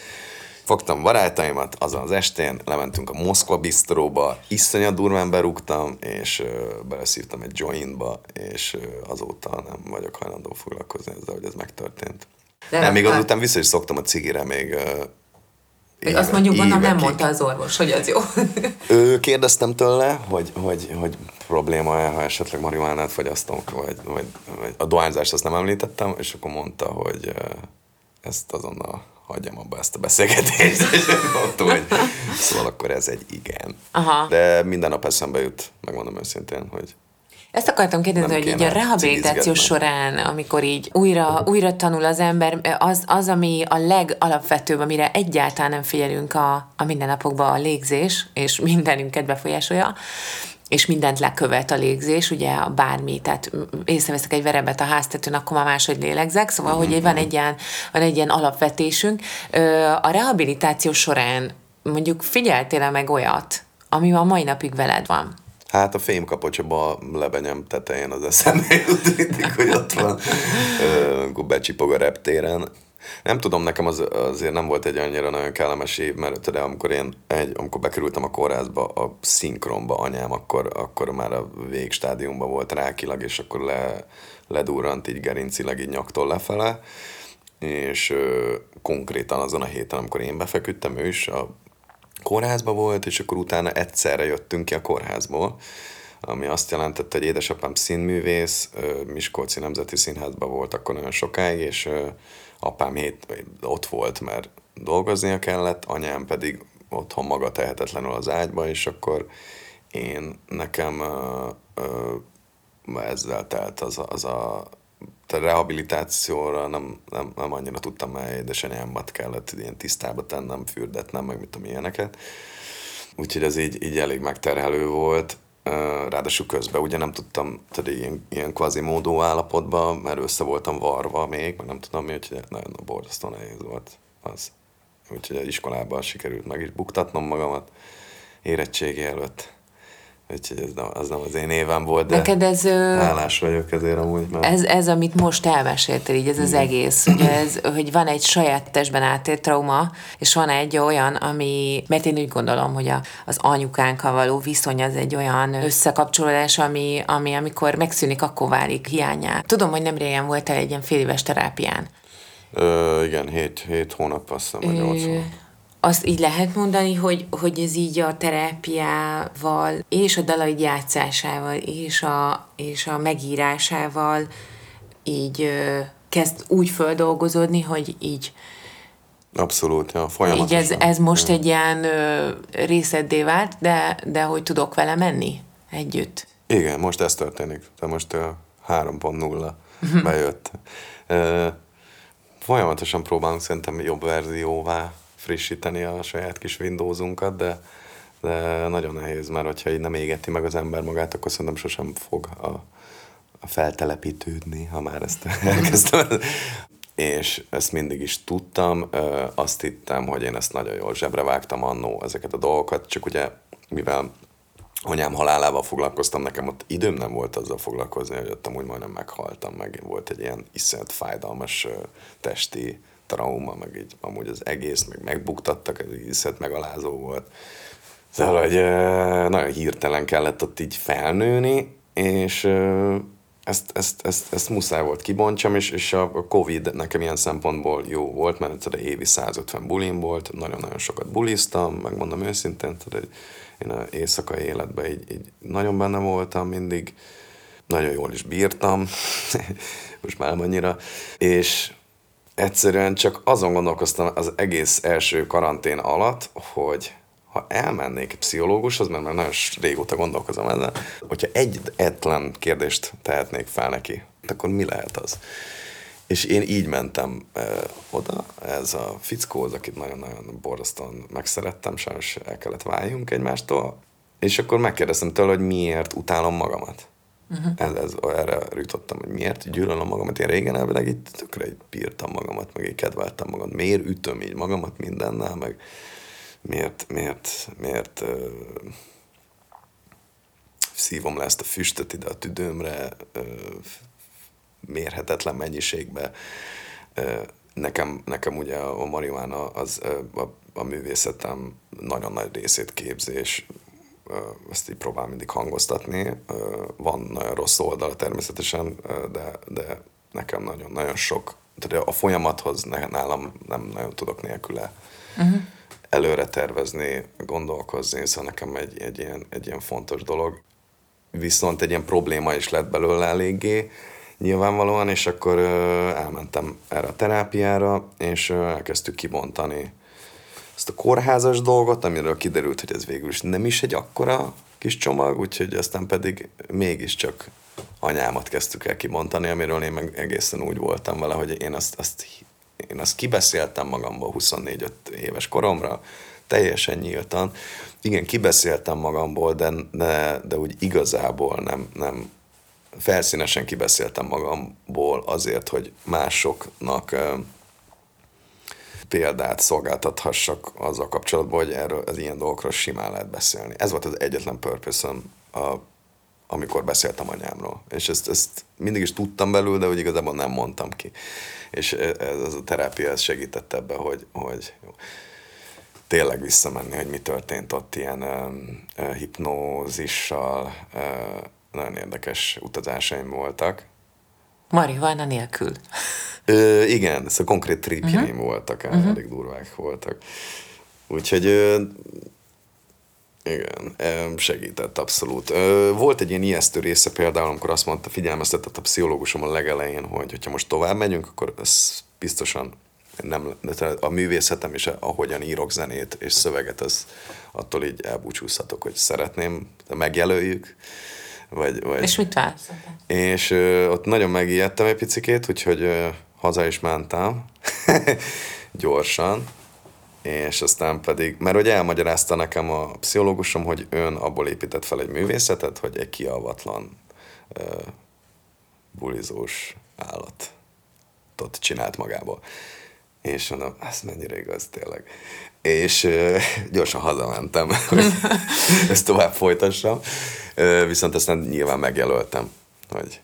Fogtam barátaimat azon az estén, lementünk a Moszkva Bisztróba, iszonyat durván berúgtam, és uh, beleszívtam egy jointba, és uh, azóta nem vagyok hajlandó foglalkozni ezzel, hogy ez megtörtént. De nem, még azután vissza is szoktam a cigire, még... Uh, Éve, azt mondjuk, mondom, nem mondta az orvos, hogy az jó. Ő kérdeztem tőle, hogy, hogy, hogy probléma-e, ha esetleg marihuánát fogyasztok, vagy, vagy, vagy a dohányzást azt nem említettem, és akkor mondta, hogy ezt azonnal hagyjam abba ezt a beszélgetést, és mondta, hogy szóval akkor ez egy igen. Aha. De minden nap eszembe jut, megmondom őszintén, hogy ezt akartam kérdezni, hogy így a rehabilitáció során, amikor így újra, újra tanul az ember, az, az, ami a legalapvetőbb, amire egyáltalán nem figyelünk a, a mindennapokban, a légzés, és mindenünket befolyásolja, és mindent lekövet a légzés, ugye bármi, tehát észreveszek egy verebet a háztetőn, akkor már máshogy lélegzek, szóval, mm-hmm. hogy van egy ilyen, van egy ilyen alapvetésünk. A rehabilitáció során mondjuk figyeltél-e meg olyat, ami a mai napig veled van? Hát a fémkapocsaba a lebenyem tetején az eszembe jut, mindig, hogy ott van, akkor becsipog a reptéren. Nem tudom, nekem az, azért nem volt egy annyira nagyon kellemes év, mert de amikor én egy, amikor bekerültem a kórházba, a szinkronba anyám, akkor, akkor már a végstádiumban volt rákilag, és akkor le, ledurrant így gerincileg, így nyaktól lefele, és ö, konkrétan azon a héten, amikor én befeküdtem, ő is a kórházba volt, és akkor utána egyszerre jöttünk ki a kórházból, ami azt jelentette, hogy édesapám színművész, Miskolci Nemzeti Színházban volt akkor nagyon sokáig, és apám hét, ott volt, mert dolgoznia kellett, anyám pedig otthon maga tehetetlenül az ágyba, és akkor én nekem ö, ö, ezzel telt az, az a rehabilitációra nem, nem, nem annyira tudtam, mert édesanyámat kellett ilyen tisztába tennem, fürdetnem, meg mit tudom ilyeneket. Úgyhogy ez így, így elég megterhelő volt. Ráadásul közben ugye nem tudtam, tehát ilyen, ilyen kvázi módó állapotban, mert össze voltam varva még, meg nem tudom mi, úgyhogy nagyon borzasztó nehéz volt az. Úgyhogy iskolában sikerült meg is buktatnom magamat érettségi előtt. Úgyhogy ez nem, az nem az én évem volt, de neked ez, hálás vagyok ezért amúgy. Mert... Ez, ez, amit most elmeséltél, így ez az egész, ugye ez, hogy van egy saját testben átélt trauma, és van egy olyan, ami, mert én úgy gondolom, hogy a, az anyukánkkal való viszony az egy olyan összekapcsolódás, ami, ami amikor megszűnik, akkor válik hiányá. Tudom, hogy nem régen voltál egy ilyen fél éves terápián. Ö, igen, hét, hét hónap, azt hiszem, vagy nyolc hónap. Azt így lehet mondani, hogy, hogy ez így a terápiával és a dalai játszásával és a, és a megírásával így ö, kezd úgy földolgozódni, hogy így... Abszolút, ja, folyamatosan. Így ez, ez most egy ilyen ö, részeddé vált, de, de hogy tudok vele menni együtt. Igen, most ez történik. De most a három pont nulla bejött. Ö, folyamatosan próbálunk szerintem jobb verzióvá frissíteni a saját kis Windowsunkat, de, de nagyon nehéz, mert hogyha így nem égeti meg az ember magát, akkor szerintem sosem fog a, a feltelepítődni, ha már ezt elkezdtem. És ezt mindig is tudtam, azt hittem, hogy én ezt nagyon jól zsebre vágtam annó ezeket a dolgokat, csak ugye mivel anyám halálával foglalkoztam, nekem ott időm nem volt azzal foglalkozni, hogy ott amúgy majdnem meghaltam, meg volt egy ilyen iszonyat fájdalmas testi trauma, meg így amúgy az egész, meg megbuktattak, ez iszonyat megalázó volt. Szóval, hogy nagyon hirtelen kellett ott így felnőni, és ezt, ezt, ezt, ezt muszáj volt kibontsam, és, és a Covid nekem ilyen szempontból jó volt, mert egyszer évi százötven bulim volt, nagyon-nagyon sokat buliztam, megmondom őszintén, tehát én az éjszakai életben így, így nagyon benne voltam mindig, nagyon jól is bírtam, most már annyira, és egyszerűen csak azon gondolkoztam az egész első karantén alatt, hogy ha elmennék pszichológushoz, mert már nagyon régóta gondolkozom ezzel, hogyha egyetlen kérdést tehetnék fel neki, akkor mi lehet az? És én így mentem eh, oda, ez a fickóhoz, akit nagyon-nagyon borzasztóan megszerettem, sajnos el kellett váljunk egymástól, és akkor megkérdeztem tőle, hogy miért utálom magamat. Uh-huh. Ez, ez, erre jutottam, hogy miért gyűlölöm magamat. Én régen elvileg így tökre így bírtam magamat, meg így kedveltem magam. Miért ütöm így magamat mindennel, meg miért, miért, miért uh, szívom le ezt a füstöt ide a tüdőmre, uh, mérhetetlen mennyiségbe. Uh, nekem, nekem ugye a marihuána az uh, a, a művészetem nagyon nagy részét képzés, ezt így próbál mindig hangoztatni. Van nagyon rossz oldala természetesen, de, de nekem nagyon-nagyon sok, tehát a folyamathoz nálam nem nagyon tudok nélküle uh-huh. előre tervezni, gondolkozni, szóval nekem egy, egy, ilyen, egy ilyen fontos dolog. Viszont egy ilyen probléma is lett belőle eléggé nyilvánvalóan, és akkor elmentem erre a terápiára, és elkezdtük kibontani ezt a kórházas dolgot, amiről kiderült, hogy ez végül is nem is egy akkora kis csomag, úgyhogy aztán pedig mégiscsak anyámat kezdtük el kibontani, amiről én meg egészen úgy voltam vele, hogy én azt, azt, én azt kibeszéltem magamból huszonnégy-öt éves koromra, teljesen nyíltan. Igen, kibeszéltem magamból, de, de, de úgy igazából nem, nem felszínesen kibeszéltem magamból azért, hogy másoknak... példát szolgáltathassak azzal kapcsolatban, hogy erről az ilyen dolgokról simán lehet beszélni. Ez volt az egyetlen purpose-öm, a, amikor beszéltem anyámról. És ezt, ezt mindig is tudtam belőle, de hogy igazából nem mondtam ki. És ez, ez a terápia ez segített ebbe, hogy, hogy jó, tényleg visszamenni, hogy mi történt ott ilyen uh, hipnózissal. Uh, nagyon érdekes utazásaim voltak. Marihuána nélkül. Ö, igen, szóval konkrét tripjeim uh-huh. voltak, elég uh-huh. durvák voltak. Úgyhogy ö, igen, ö, segített abszolút. Ö, volt egy ilyen ijesztő része például, amikor azt mondta, figyelmeztetett a pszichológusom a legelején, hogy ha most tovább megyünk, akkor ez biztosan nem, a művészetem és ahogyan írok zenét és szöveget, az attól így elbúcsúzhatok, hogy szeretném, megjelöljük. Vagy, vagy. És mit válsz? És ö, ott nagyon megijedtem egy picikét, úgyhogy ö, haza is mentem gyorsan, és aztán pedig, mert ugye elmagyarázta nekem a pszichológusom, hogy ön abból épített fel egy művészetet, hogy egy kialvatlan ö, bulizós állatot csinált magából. És mondom, ez mennyire igaz tényleg. És ö, gyorsan hazamentem, hogy ezt tovább folytassam. Ö, viszont ezt nem nyilván megjelöltem, hogy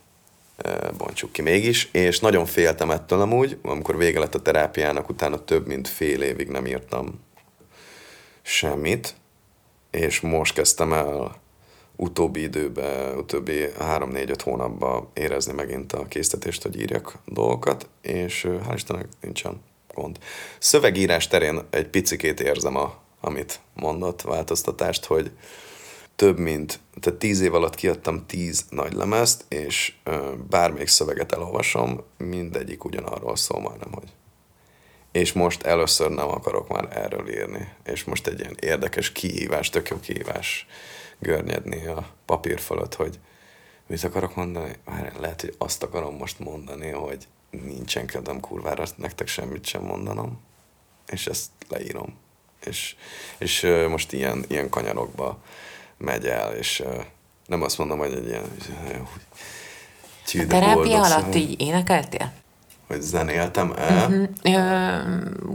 ö, bontsuk ki mégis. És nagyon féltem ettől amúgy, amikor vége lett a terápiának, utána több mint fél évig nem írtam semmit. És most kezdtem el utóbbi időben, utóbbi három-négy-öt hónapban érezni megint a késztetést, hogy írjak dolgokat, és hál' Istennek nincsen gond. Szövegírás terén egy picikét érzem, a, amit mondott, változtatást, hogy több mint, tehát tíz év alatt kiadtam tíz nagy lemezt, és ö, bármelyik szöveget elolvasom, mindegyik ugyanarról szól majdnem, hogy. És most először nem akarok már erről írni, és most egy ilyen érdekes kihívás, tök jó kihívás görnyedni a papír fölött, hogy mit akarok mondani? Már lehet, hogy azt akarom most mondani, hogy nincsen kedvem kurvára, nektek semmit sem mondanom, és ezt leírom. És, és most ilyen, ilyen kanyarokba megy el, és nem azt mondom, hogy egy ilyen... Tű, a terápia alatt így énekeltél? Hogy zenéltem-e? Uh-huh. Ö,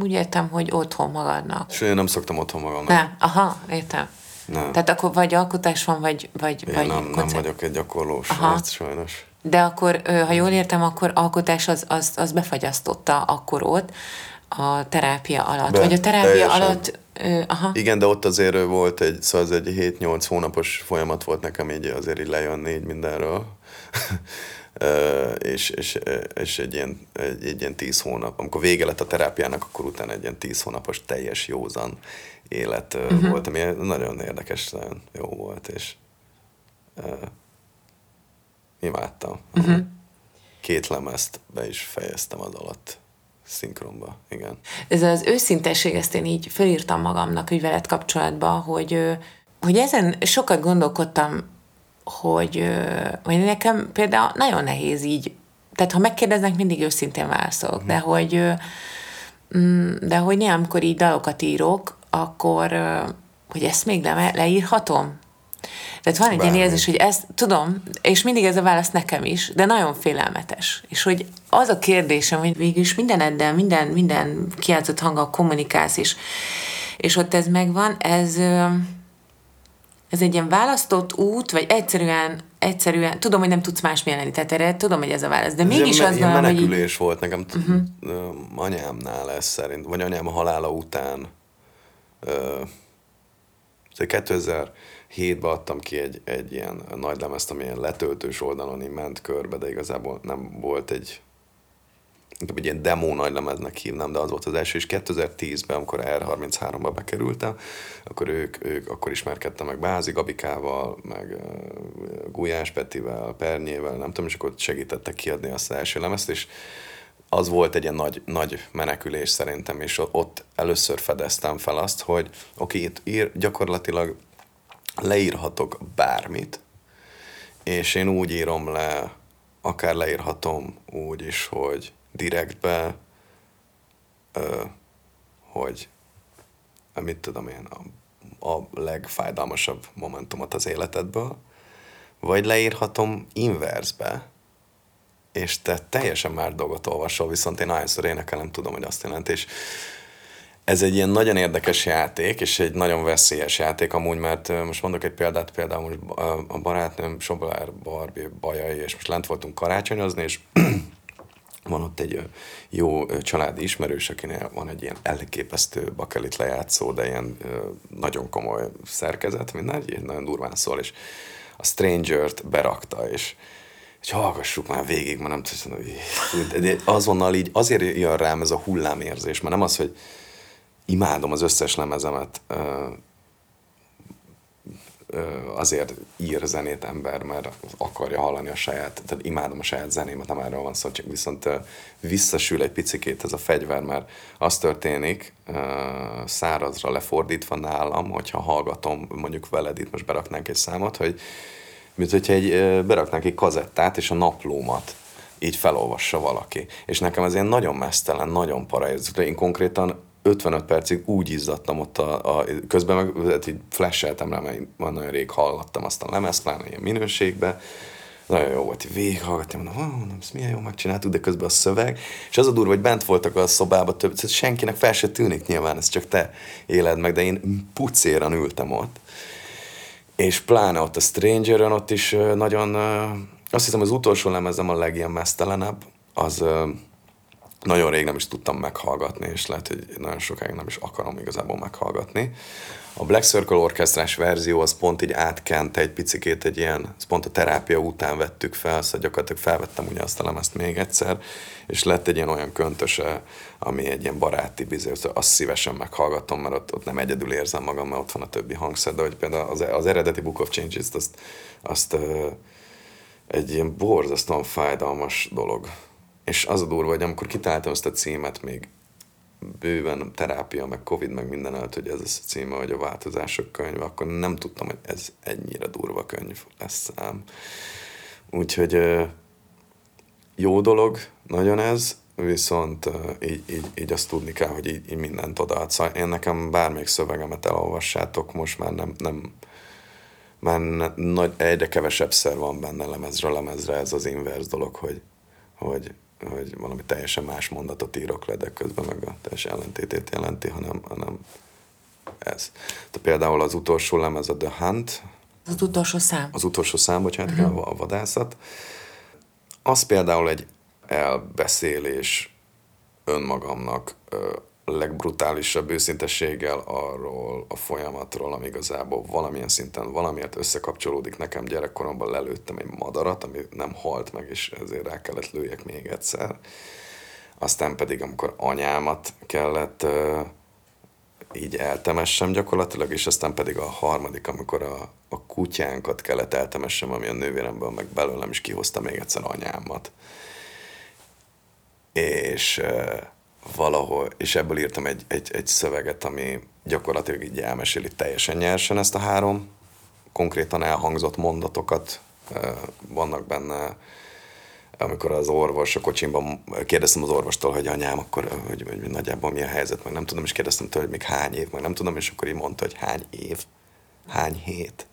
úgy értem, hogy otthon magadnak. És én nem szoktam otthon magamnak. Nem, aha, értem. Nem. Tehát akkor vagy alkotás van, vagy... vagy én vagy nem, koncert... nem vagyok egy gyakorlós, ezt sajnos. De akkor, ha jól értem, akkor alkotás az, az, az befagyasztotta akkor ott a terápia alatt. Be, vagy a terápia teljesen. Alatt... Ö, aha. Igen, de ott azért volt egy, szóval ez egy hét-nyolc hónapos folyamat volt nekem így azért így lejönni így mindenről. és, és, és egy ilyen, egy, egy ilyen tíz hónap, amikor vége lett a terápiának, akkor utána egy ilyen tíz hónapos teljes józan élet uh-huh. volt, ami nagyon érdekes, nagyon jó volt, és uh, imádtam. Uh-huh. Két lemezt be is fejeztem az alatt. Szinkronba, igen. Ez az őszintesség, ezt én így felírtam magamnak ügyvelet kapcsolatban, hogy, hogy ezen sokat gondolkodtam, hogy, hogy nekem például nagyon nehéz így, tehát ha megkérdeznek, mindig őszintén válaszolok, mm. de hogy de hogy néha, amikor így dalokat írok, akkor hogy ezt még nem leírhatom? Tehát van egy ilyen érzés, hogy ezt tudom, és mindig ez a válasz nekem is, de nagyon félelmetes. És hogy az a kérdésem, hogy végülis mindeneddel, minden, minden kiáltott hanggal kommunikálsz, és, és ott ez megvan, ez... Ez egy ilyen választott út, vagy egyszerűen, egyszerűen tudom, hogy nem tudsz másmilyen lenni, tehát erre tudom, hogy ez a válasz, de ez mégis ilyen, az ilyen valami... menekülés így... volt nekem, uh-huh. anyámnál ez szerint, vagy anyám a halála után. kétezer-hétben adtam ki egy, egy ilyen nagy lemezt, ami ilyen letöltős oldalon így ment körbe, de igazából nem volt egy, inkább egy ilyen demo nagylemeznek hívnám, de az volt az első, és kétezer-tízben, amikor er harminchárom-ba bekerültem, akkor ők, ők akkor ismerkedtem meg Bázi Gabikával, meg Gulyás Petivel, Pernyével, nem tudom, és akkor segítettek kiadni azt az első lemezt, és az volt egy ilyen nagy, nagy menekülés szerintem, és ott először fedeztem fel azt, hogy oké, itt ír, gyakorlatilag leírhatok bármit, és én úgy írom le, akár leírhatom úgy is, hogy direktbe, ö, hogy mit tudom én, a, a legfájdalmasabb momentumot az életedből, vagy leírhatom inverzbe, és te teljesen már dolgot olvasol, viszont én ahányszor énekelem, tudom, hogy azt jelent, és ez egy ilyen nagyon érdekes játék, és egy nagyon veszélyes játék amúgy, mert most mondok egy példát, például most a barátnőm Sobolár Barbi bajai, és most lent voltunk karácsonyozni, és van ott egy jó családi ismerős, akinél van egy ilyen elképesztő bakelit lejátszó, de ilyen nagyon komoly szerkezet, mindegy, nagyon durván szól, és a Stranger-t berakta, és hogy hallgassuk már végig, mert nem tudom, hogy azonnal így azért jön rám ez a hullámérzés, mert nem az, hogy imádom az összes lemezemet, azért ír zenét ember, mert akarja hallani a saját, tehát imádom a saját zenémet, nem erről van szó, csak viszont visszasül egy picikét ez a fegyver, mert az történik szárazra lefordítva nálam, hogyha hallgatom, mondjuk veled itt most beraknánk egy számot, hogy mint hogyha egy, beraknánk egy kazettát és a naplómat így felolvassa valaki. És nekem ez ilyen nagyon mesztelen, nagyon para. Én konkrétan ötvenöt percig úgy izzadtam ott, a, a, közben meg így flasheltem rá, mert nagyon rég hallgattam azt a lemezt, pláne ilyen minőségben. Nagyon jó volt, így végighallgattam, mondom, ezt milyen jól megcsináltuk, de közben a szöveg. És az a durva, hogy bent voltak a szobában több, senkinek fel se tűnik nyilván, ez csak te éled meg, de én pucéran ültem ott. És pláne ott a Strangeren ott is nagyon, azt hiszem az utolsó lemezem a legilyen mesztelenebb, az nagyon rég nem is tudtam meghallgatni, és lehet, hogy nagyon sokáig nem is akarom igazából meghallgatni. A Black Circle Orkesztrás verzió az pont így átkent egy picikét egy ilyen, ezt pont a terápia után vettük fel, szóval gyakorlatilag felvettem ugye azt a lemezt még egyszer, és lett egy ilyen olyan köntöse, ami egy ilyen baráti bizonyos, azt szívesen meghallgatom, mert ott, ott nem egyedül érzem magam, mert ott van a többi hangszer, de hogy például az, az eredeti Book of Changes-t, azt, azt egy ilyen borzasztóan fájdalmas dolog. És az a durva, hogy amikor kitaláltam ezt a címet, még bőven terápia, meg Covid, meg minden előtt, hogy ez az a címe, hogy a változások könyve, akkor nem tudtam, hogy ez ennyire durva könyv lesz ám. Úgyhogy jó dolog, nagyon ez, viszont így, így, így azt tudni kell, hogy így, így mindent odaadsz. Szóval én nekem bármelyik szövegemet elolvassátok, most már nem... nem már nagy, egyre kevesebb szer van benne lemezre, lemezre ez az inverz dolog, hogy hogy, hogy valami teljesen más mondatot írok le, de közben meg a teljes ellentétét jelenti, hanem, hanem ez. De például az utolsó lemez a The Hunt. Az utolsó szám. Az utolsó szám, bocsánat, uh-huh. A vadászat. Az például egy elbeszélés önmagamnak legbrutálisabb őszintességgel arról a folyamatról, ami igazából valamilyen szinten valamiért összekapcsolódik nekem. Gyerekkoromban lelőttem egy madarat, ami nem halt meg, és ezért rá kellett lőjek még egyszer. Aztán pedig, amikor anyámat kellett uh, így eltemessem gyakorlatilag, és aztán pedig a harmadik, amikor a, a kutyánkat kellett eltemessem, ami a nővéremből meg belőlem is kihozta még egyszer anyámat. És... Uh, valahol, és ebből írtam egy, egy, egy szöveget, ami gyakorlatilag így elmeséli teljesen nyersen ezt a három konkrétan elhangzott mondatokat. Vannak benne, amikor az orvos a kocsimban, kérdeztem az orvostól, hogy anyám, akkor hogy, hogy nagyjából mi a helyzet, meg nem tudom, és kérdeztem tőle, hogy még hány év, meg nem tudom, és akkor így mondta, hogy hány év, hány hét.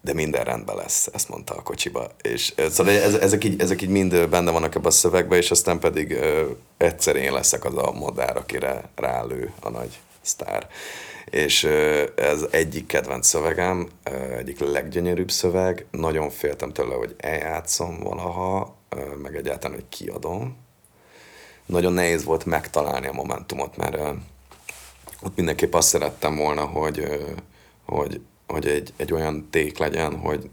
De minden rendben lesz, ezt mondta a kocsiba. És, szóval ezek így, ezek így mind benne vannak ebben a szövegben, és aztán pedig ö, egyszer én leszek az a madár, akire rálő a nagy sztár. És ö, ez egyik kedvenc szövegem, ö, egyik leggyönyörűbb szöveg. Nagyon féltem tőle, hogy eljátszom valaha, ö, meg egyáltalán, hogy kiadom. Nagyon nehéz volt megtalálni a momentumot, mert ö, ott mindenképp azt szerettem volna, hogy, ö, hogy hogy egy, egy olyan ték legyen, hogy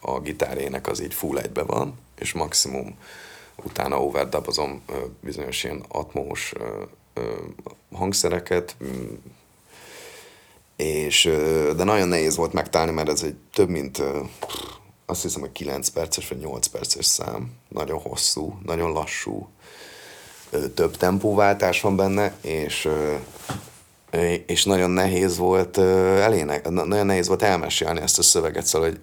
a gitárének az így full egybe van, és maximum utána overdubozom bizonyos ilyen atmós hangszereket, és, de nagyon nehéz volt megtalálni, mert ez egy több mint, azt hiszem, hogy kilenc perces vagy nyolc perces szám, nagyon hosszú, nagyon lassú, több tempóváltás van benne, és... és nagyon nehéz volt elének, nagyon nehéz volt elmesélni ezt a szöveget, szóval hogy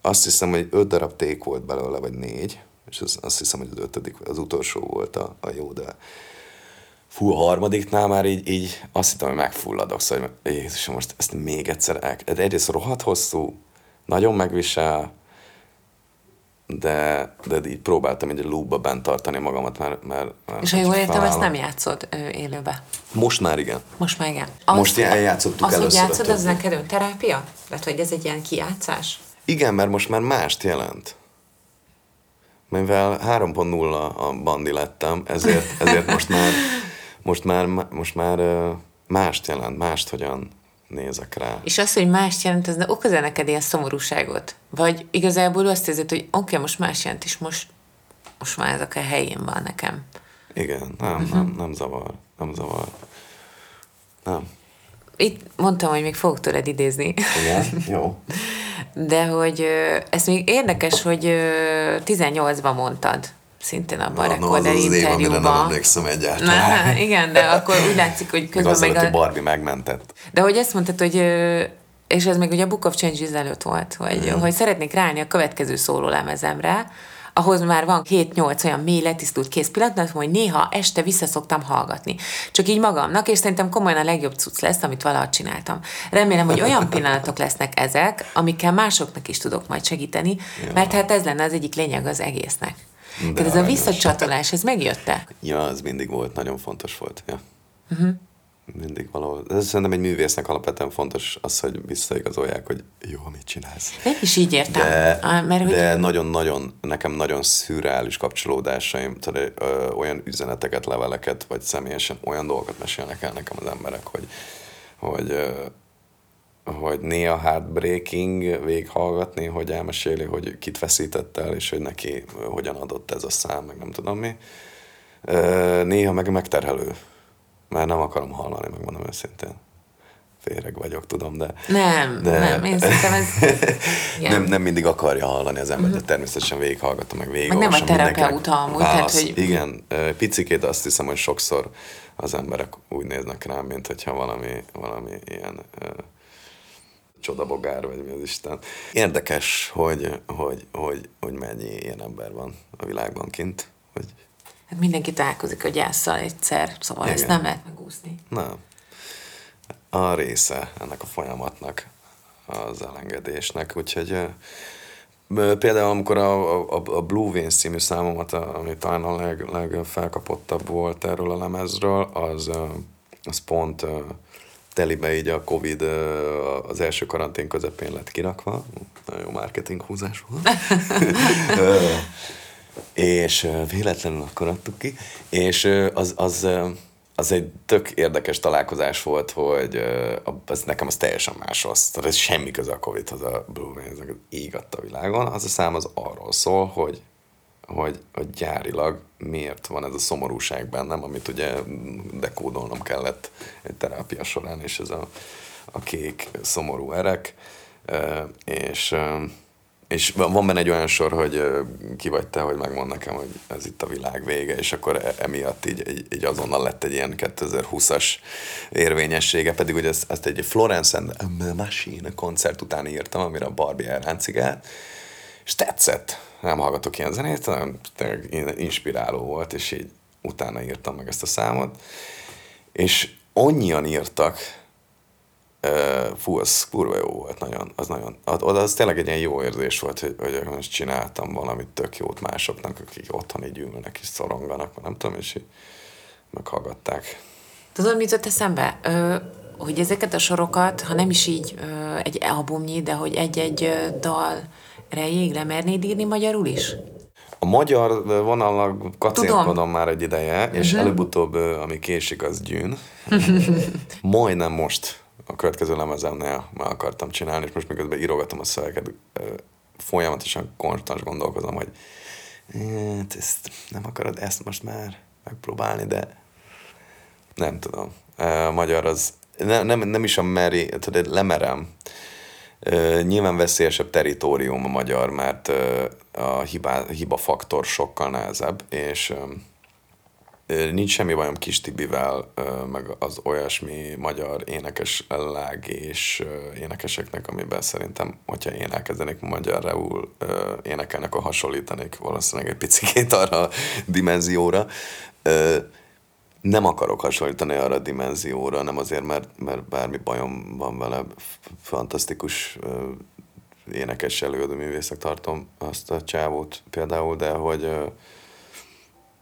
azt hiszem, hogy öt darab ték volt belőle, vagy négy, és az, azt hiszem, hogy az ötödik, az utolsó volt a, a jó, de fú, a harmadiknál már így, így azt hittem, hogy megfulladok, szóval hogy Jézusom, most ezt még egyszer el... Egyrészt rohadt hosszú, nagyon megvisel, de, de így próbáltam egy loopba bent tartani magamat, mert... mert, mert és ha jól értem, ezt nem játszod ő, élőbe? Most már igen. Most már igen. Az, most eljátszottuk először. Az, hogy játszod, az neked önterápia? Tehát, hogy ez egy ilyen kijátszás? Igen, mert most már mást jelent. Mivel három pont nulla a bandi lettem, ezért, ezért most már, most már, most már mást jelent, mást hogyan... nézek rá. És az, hogy mást jelent, az okoz-e neked ilyen szomorúságot? Vagy igazából azt érzed, hogy oké, okay, most más jelent, és most, most már ez a helyén van nekem. Igen, nem, uh-huh. nem, nem zavar. Nem zavar. Nem. itt mondtam, hogy még fogok tőled idézni. Igen, jó. De hogy ez még érdekes, hogy tizennyolcban mondtad. Szintén abban a rekorder interjúban. Na, az az év, amire nem emlékszem egyáltalán. Na, igen, de akkor úgy látszik, hogy közben még... Még azelőtt, a... Barbie megmentett. De hogy ezt mondtad, hogy... És ez még ugye a Book of Changes előtt volt, hogy, mm. hogy szeretnék ráállni a következő szólólemezemre, ahhoz már van hét-nyolc olyan mély letisztult kész pillanat, hogy néha este vissza szoktam hallgatni. Csak így magamnak, és szerintem komolyan a legjobb cucc lesz, amit valaha csináltam. Remélem, hogy olyan pillanatok lesznek ezek, amikkel másoknak is tudok majd segíteni, ja. mert hát ez lenne az egyik lényeg az egésznek. De tehát ez a visszacsatolás, ez megjött-e? Ja, ez mindig volt, nagyon fontos volt. Ja. Uh-huh. Mindig valahol. Ez szerintem egy művésznek alapvetően fontos az, hogy visszaigazolják, hogy jó, mit csinálsz. Én is így értem. De, a, mert hogy... de nagyon-nagyon, nekem nagyon szürreális kapcsolódásaim, tehát ö, olyan üzeneteket, leveleket, vagy személyesen olyan dolgokat mesélnek el nekem az emberek, hogy, hogy ö, hogy néha heartbreaking véghallgatni, hogy elmeséli, hogy kit veszített el, és hogy neki hogyan adott ez a szám, meg nem tudom mi. Néha meg megterhelő, mert nem akarom hallani, megmondom őszintén. Féreg vagyok, tudom, de... Nem, de, nem, én szerintem ez... nem, nem mindig akarja hallani az ember, de természetesen végighallgatom, meg végigolvasom. Meg nem a terapeuta amúgy, tehát, hogy... Igen, picikét azt hiszem, hogy sokszor az emberek úgy néznek rám, mint hogyha valami, valami ilyen... csodabogár, vagy mi az Isten. Érdekes, hogy, hogy, hogy, hogy mennyi ilyen ember van a világban kint. Hogy... Hát mindenki találkozik a gyászsal egyszer, szóval igen. ezt nem lehet megúszni. Nem. A része ennek a folyamatnak, az elengedésnek, úgyhogy például amikor a, a, a Blue Vane című számomat, ami talán a leg, legfelkapottabb volt erről a lemezről, az, az pont... telibe így a Covid az első karantén közepén lett kirakva. Nagyon jó marketing húzás volt. És véletlenül akkor adtuk ki. És az, az, az egy tök érdekes találkozás volt, hogy az, nekem az teljesen máshoz. Tehát ez semmi köze a Covidhoz, a Blue Vane-nek így adta a világon. Az a szám az arról szól, hogy Hogy, hogy gyárilag miért van ez a szomorúság bennem, amit ugye dekódolnom kellett egy terápia során, és ez a, a kék szomorú erek, és, és van benne egy olyan sor, hogy ki vagy te, hogy megmond nekem, hogy ez itt a világ vége, és akkor emiatt így, így azonnal lett egy ilyen kétezer-húszas érvényessége, pedig ugye ezt, ezt egy Florence and the Machine koncert után írtam, amire a Barbie elráncigált, és tetszett. Nem hallgatok ilyen zenét, hanem inspiráló volt, és így utána írtam meg ezt a számot. És annyian írtak, fú, az kurva jó volt, nagyon, az nagyon, az, az tényleg egy ilyen jó érzés volt, hogy, hogy most csináltam valamit tök jót másoknak, akik otthon így ülnek és szoronganak, nem tudom, és így meghallgatták. Tudod, mit jött eszembe? Ö- hogy ezeket a sorokat, ha nem is így ö, egy albumnyi, de hogy egy-egy ö, dal rejég, lemernéd írni magyarul is? A magyar vonalnak kacérkodom már egy ideje, és uh-huh. előbb-utóbb, ö, ami késik, az gyűn. Majdnem most a következő lemezemnél már akartam csinálni, és most miközben írogatom a szöveket, ö, folyamatosan konstans gondolkozom, hogy ezt nem akarod ezt most már megpróbálni, de nem tudom. A magyar az Nem, nem, nem is a meri, tudod, lemerem. Uh, nyilván veszélyesebb teritórium a magyar, mert uh, a hiba, hiba faktor sokkal nehezebb, és uh, nincs semmi bajom Kis Tibivel, uh, meg az olyasmi magyar énekes lág és uh, énekeseknek, amiben szerintem, hogyha én elkezdenék magyarul uh, énekelnek, akkor hasonlítanék valószínűleg egy picikét arra a dimenzióra. Uh, Nem akarok hasonlítani arra a dimenzióra, nem azért, mert, mert bármi bajom van vele, fantasztikus uh, énekes előadóművésznek tartom azt a csávót például, de hogy uh,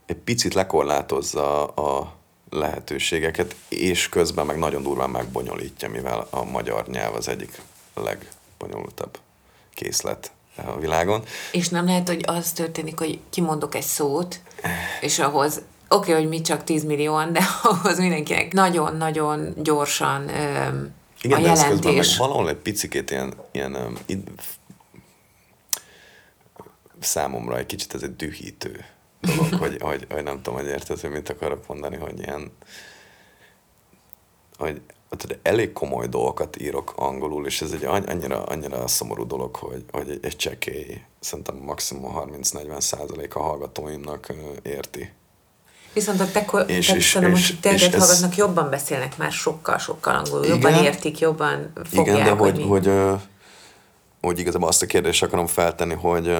egy picit lekorlátozza a lehetőségeket, és közben meg nagyon durván megbonyolítja, mivel a magyar nyelv az egyik legbonyolultabb készlet a világon. És nem lehet, hogy az történik, hogy kimondok egy szót, és ahhoz oké, okay, hogy mi csak tíz millióan, de ahhoz mindenkinek nagyon-nagyon gyorsan öm, igen, a jelentés. Igen, valahol egy picikét ilyen, ilyen öm, id, számomra egy kicsit ez egy dühítő dolog, hogy, hogy, hogy nem tudom, hogy érted, hogy mit akarok mondani, hogy ilyen, hogy hát elég komoly dolgokat írok angolul, és ez egy annyira, annyira szomorú dolog, hogy, hogy egy csekély, szerintem maximum harminc-negyven százalék a hallgatóimnak érti. Viszont a te, ko- és, te és, tudom, és, hogy téged hallgatnak, ez... jobban beszélnek már sokkal-sokkal angolul, igen, jobban értik, jobban fogják. Igen, de hogy, hogy, hogy, hogy igazából azt a kérdést akarom feltenni, hogy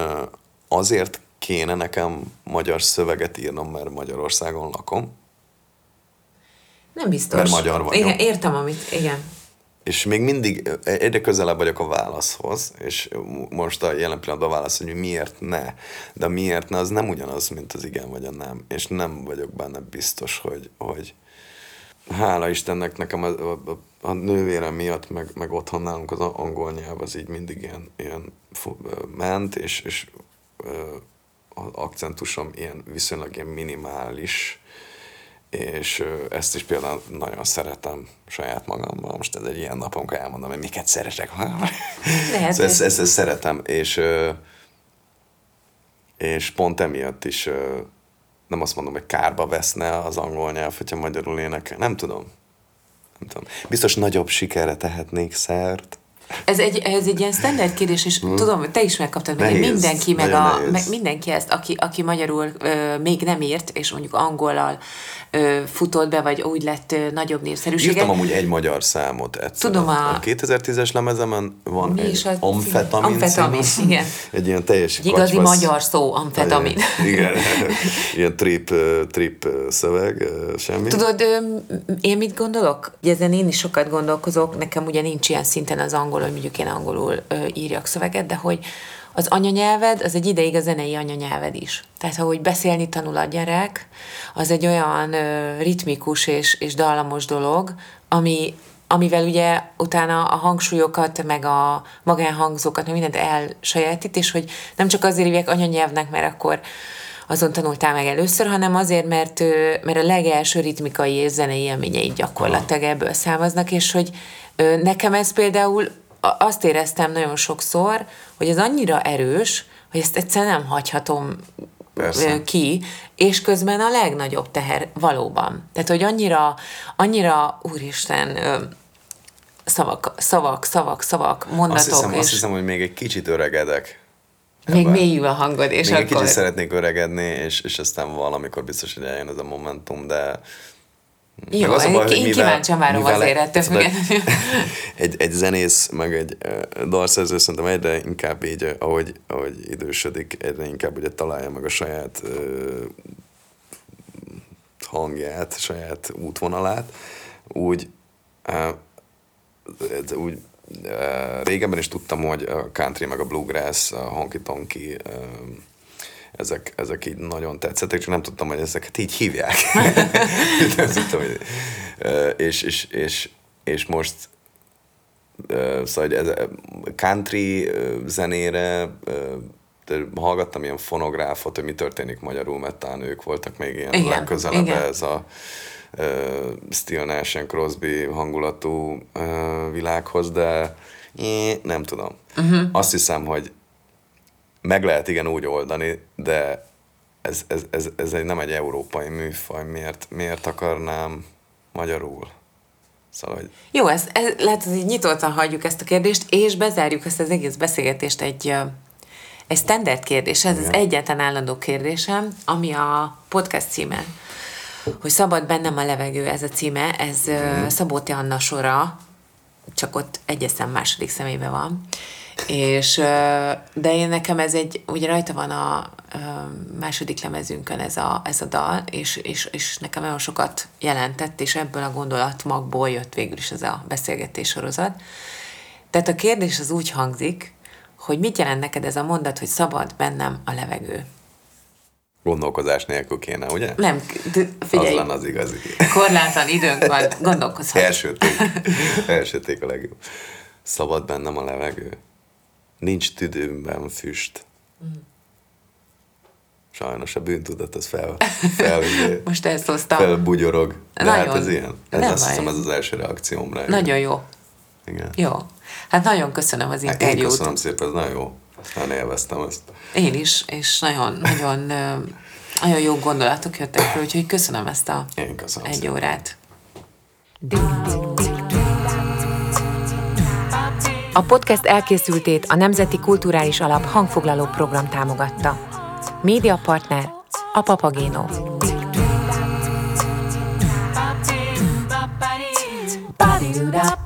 azért kéne nekem magyar szöveget írnom, mert Magyarországon lakom? Nem biztos. Mert magyar vagyok. Igen, értem, amit, igen. És még mindig egyre közelebb vagyok a válaszhoz, és most a jelen pillanatban a válasz, hogy miért ne. De miért ne, az nem ugyanaz, mint az igen vagy a nem. És nem vagyok benne biztos, hogy, hogy hála Istennek nekem a, a, a nővérem miatt, meg, meg otthon nálunk az angol nyelv, az így mindig ilyen, ilyen ment, és, és az akcentusom ilyen viszonylag ilyen minimális, és ezt is például nagyon szeretem saját magamban. Most ez egy ilyen nap, amikor elmondom, hogy miket szeretek. Ezt, ezt, ezt szeretem, és, és pont emiatt is nem azt mondom, hogy kárba veszne az angol nyelv, hogyha magyarul énekel. Nem tudom. Nem tudom. Biztos nagyobb sikerre tehetnék szert. Ez egy, ez egy ilyen standard kérdés, és hmm. tudom, te is megkaptad, meg mindenki, meg a, meg mindenki ezt, aki, aki magyarul ö, még nem írt, és mondjuk angollal ö, futott be, vagy úgy lett ö, nagyobb népszerűsége. Írtam amúgy egy magyar számot egyszer. Tudom, a, a kétezer-tízes lemezemen van egy amfetamin, amfetamin szám, igen. Egy ilyen teljes egy igazi katyvasz, magyar szó, amfetamin. Egy, igen, ilyen trip, trip szöveg, semmi. Tudod, ö, én mit gondolok? Ezen én is sokat gondolkozok, nekem ugye nincs ilyen szinten az angol, hogy mondjuk én angolul ö, írjak szöveget, de hogy az anyanyelved, az egy ideig a zenei anyanyelved is. Tehát, ahogy beszélni tanul a gyerek, az egy olyan ö, ritmikus és, és dallamos dolog, ami, amivel ugye utána a hangsúlyokat, meg a magánhangzókat, meg mindent elsajátít, és hogy nem csak azért hívják anyanyelvnek, mert akkor azon tanultál meg először, hanem azért, mert, ö, mert a legelső ritmikai és zenei élményei gyakorlatilag ebből származnak, és hogy nekem ez például, azt éreztem nagyon sokszor, hogy ez annyira erős, hogy ezt egyszerűen nem hagyhatom Persze. ki, és közben a legnagyobb teher valóban. Tehát, hogy annyira, annyira, úristen, szavak, szavak, szavak, szavak, mondatok. Azt hiszem, és azt hiszem, hogy még egy kicsit öregedek. Ebben. Még mélyül a hangod, és még akkor... Még egy kicsit szeretnék öregedni, és, és aztán valamikor biztos, hogy eljön ez a momentum, de... Jó, az baj, én kíváncsian várom azért ettől függetlenül. Egy, egy zenész, meg egy dalszerző szerintem egyre inkább így, ahogy, ahogy idősödik, egyre inkább ugye találja meg a saját uh, hangját, saját útvonalát. Úgy, uh, úgy uh, régebben is tudtam, hogy a country, meg a bluegrass, a honky-tonky, uh, Ezek, ezek így nagyon tetszettek, csak nem tudtam, hogy ezeket így hívják. tudtam, hogy... és, és, és, és most szóval, ez country zenére hallgattam ilyen fonográfot, hogy mi történik magyarul, mert talán ők voltak még ilyen igen, legközelebb igen. ez a Still Nash and Crosby hangulatú világhoz, de nem tudom. Uh-huh. Azt hiszem, hogy meg lehet igen úgy oldani, de ez, ez, ez, ez egy, nem egy európai műfaj, miért, miért akarnám magyarul? Szóval, hogy... Jó, ez, ez, lehet, hogy nyitottan hagyjuk ezt a kérdést, és bezárjuk ezt az egész beszélgetést egy, egy standard kérdés, ez igen. az egyetlen állandó kérdésem, ami a podcast címe, hogy Szabad bennem a levegő, ez a címe, ez hmm. Szabóti Anna sora, csak ott egyeszem második személyben van. És, de én nekem ez egy, ugye rajta van a második lemezünkön ez a, ez a dal, és, és, és nekem nagyon sokat jelentett, és ebből a gondolatmagból jött végül is ez a beszélgetés sorozat. Tehát a kérdés az úgy hangzik, hogy mit jelent neked ez a mondat, hogy szabad bennem a levegő? Gondolkozás nélkül kéne, ugye? Nem, de figyelj. Az lenne az igazi. Korlátlan időnk van, gondolkozhat. Elsőték. Elsőték a legjobb. Szabad bennem a levegő. Nincs tüdőmben füst. Mm. Sajnos a bűntudat az fel... fel Most elszóztam. Felbugyorog. De nagyon, hát ez ilyen. Ez azt baj. Hiszem, ez az első reakciómra. Nagyon jó. Igen. Jó. Hát nagyon köszönöm az interjút. Hát én köszönöm szépen, ez nagyon jó. Nagyon élveztem ezt. Én is, és nagyon, nagyon, nagyon jó gondolatok jöttek fel, úgyhogy köszönöm ezt a én köszönöm egy szépen. Órát. A podcast elkészültét a Nemzeti Kulturális Alap hangfoglaló program támogatta. Média partner a Papagéno. Ba-dee-doo-da.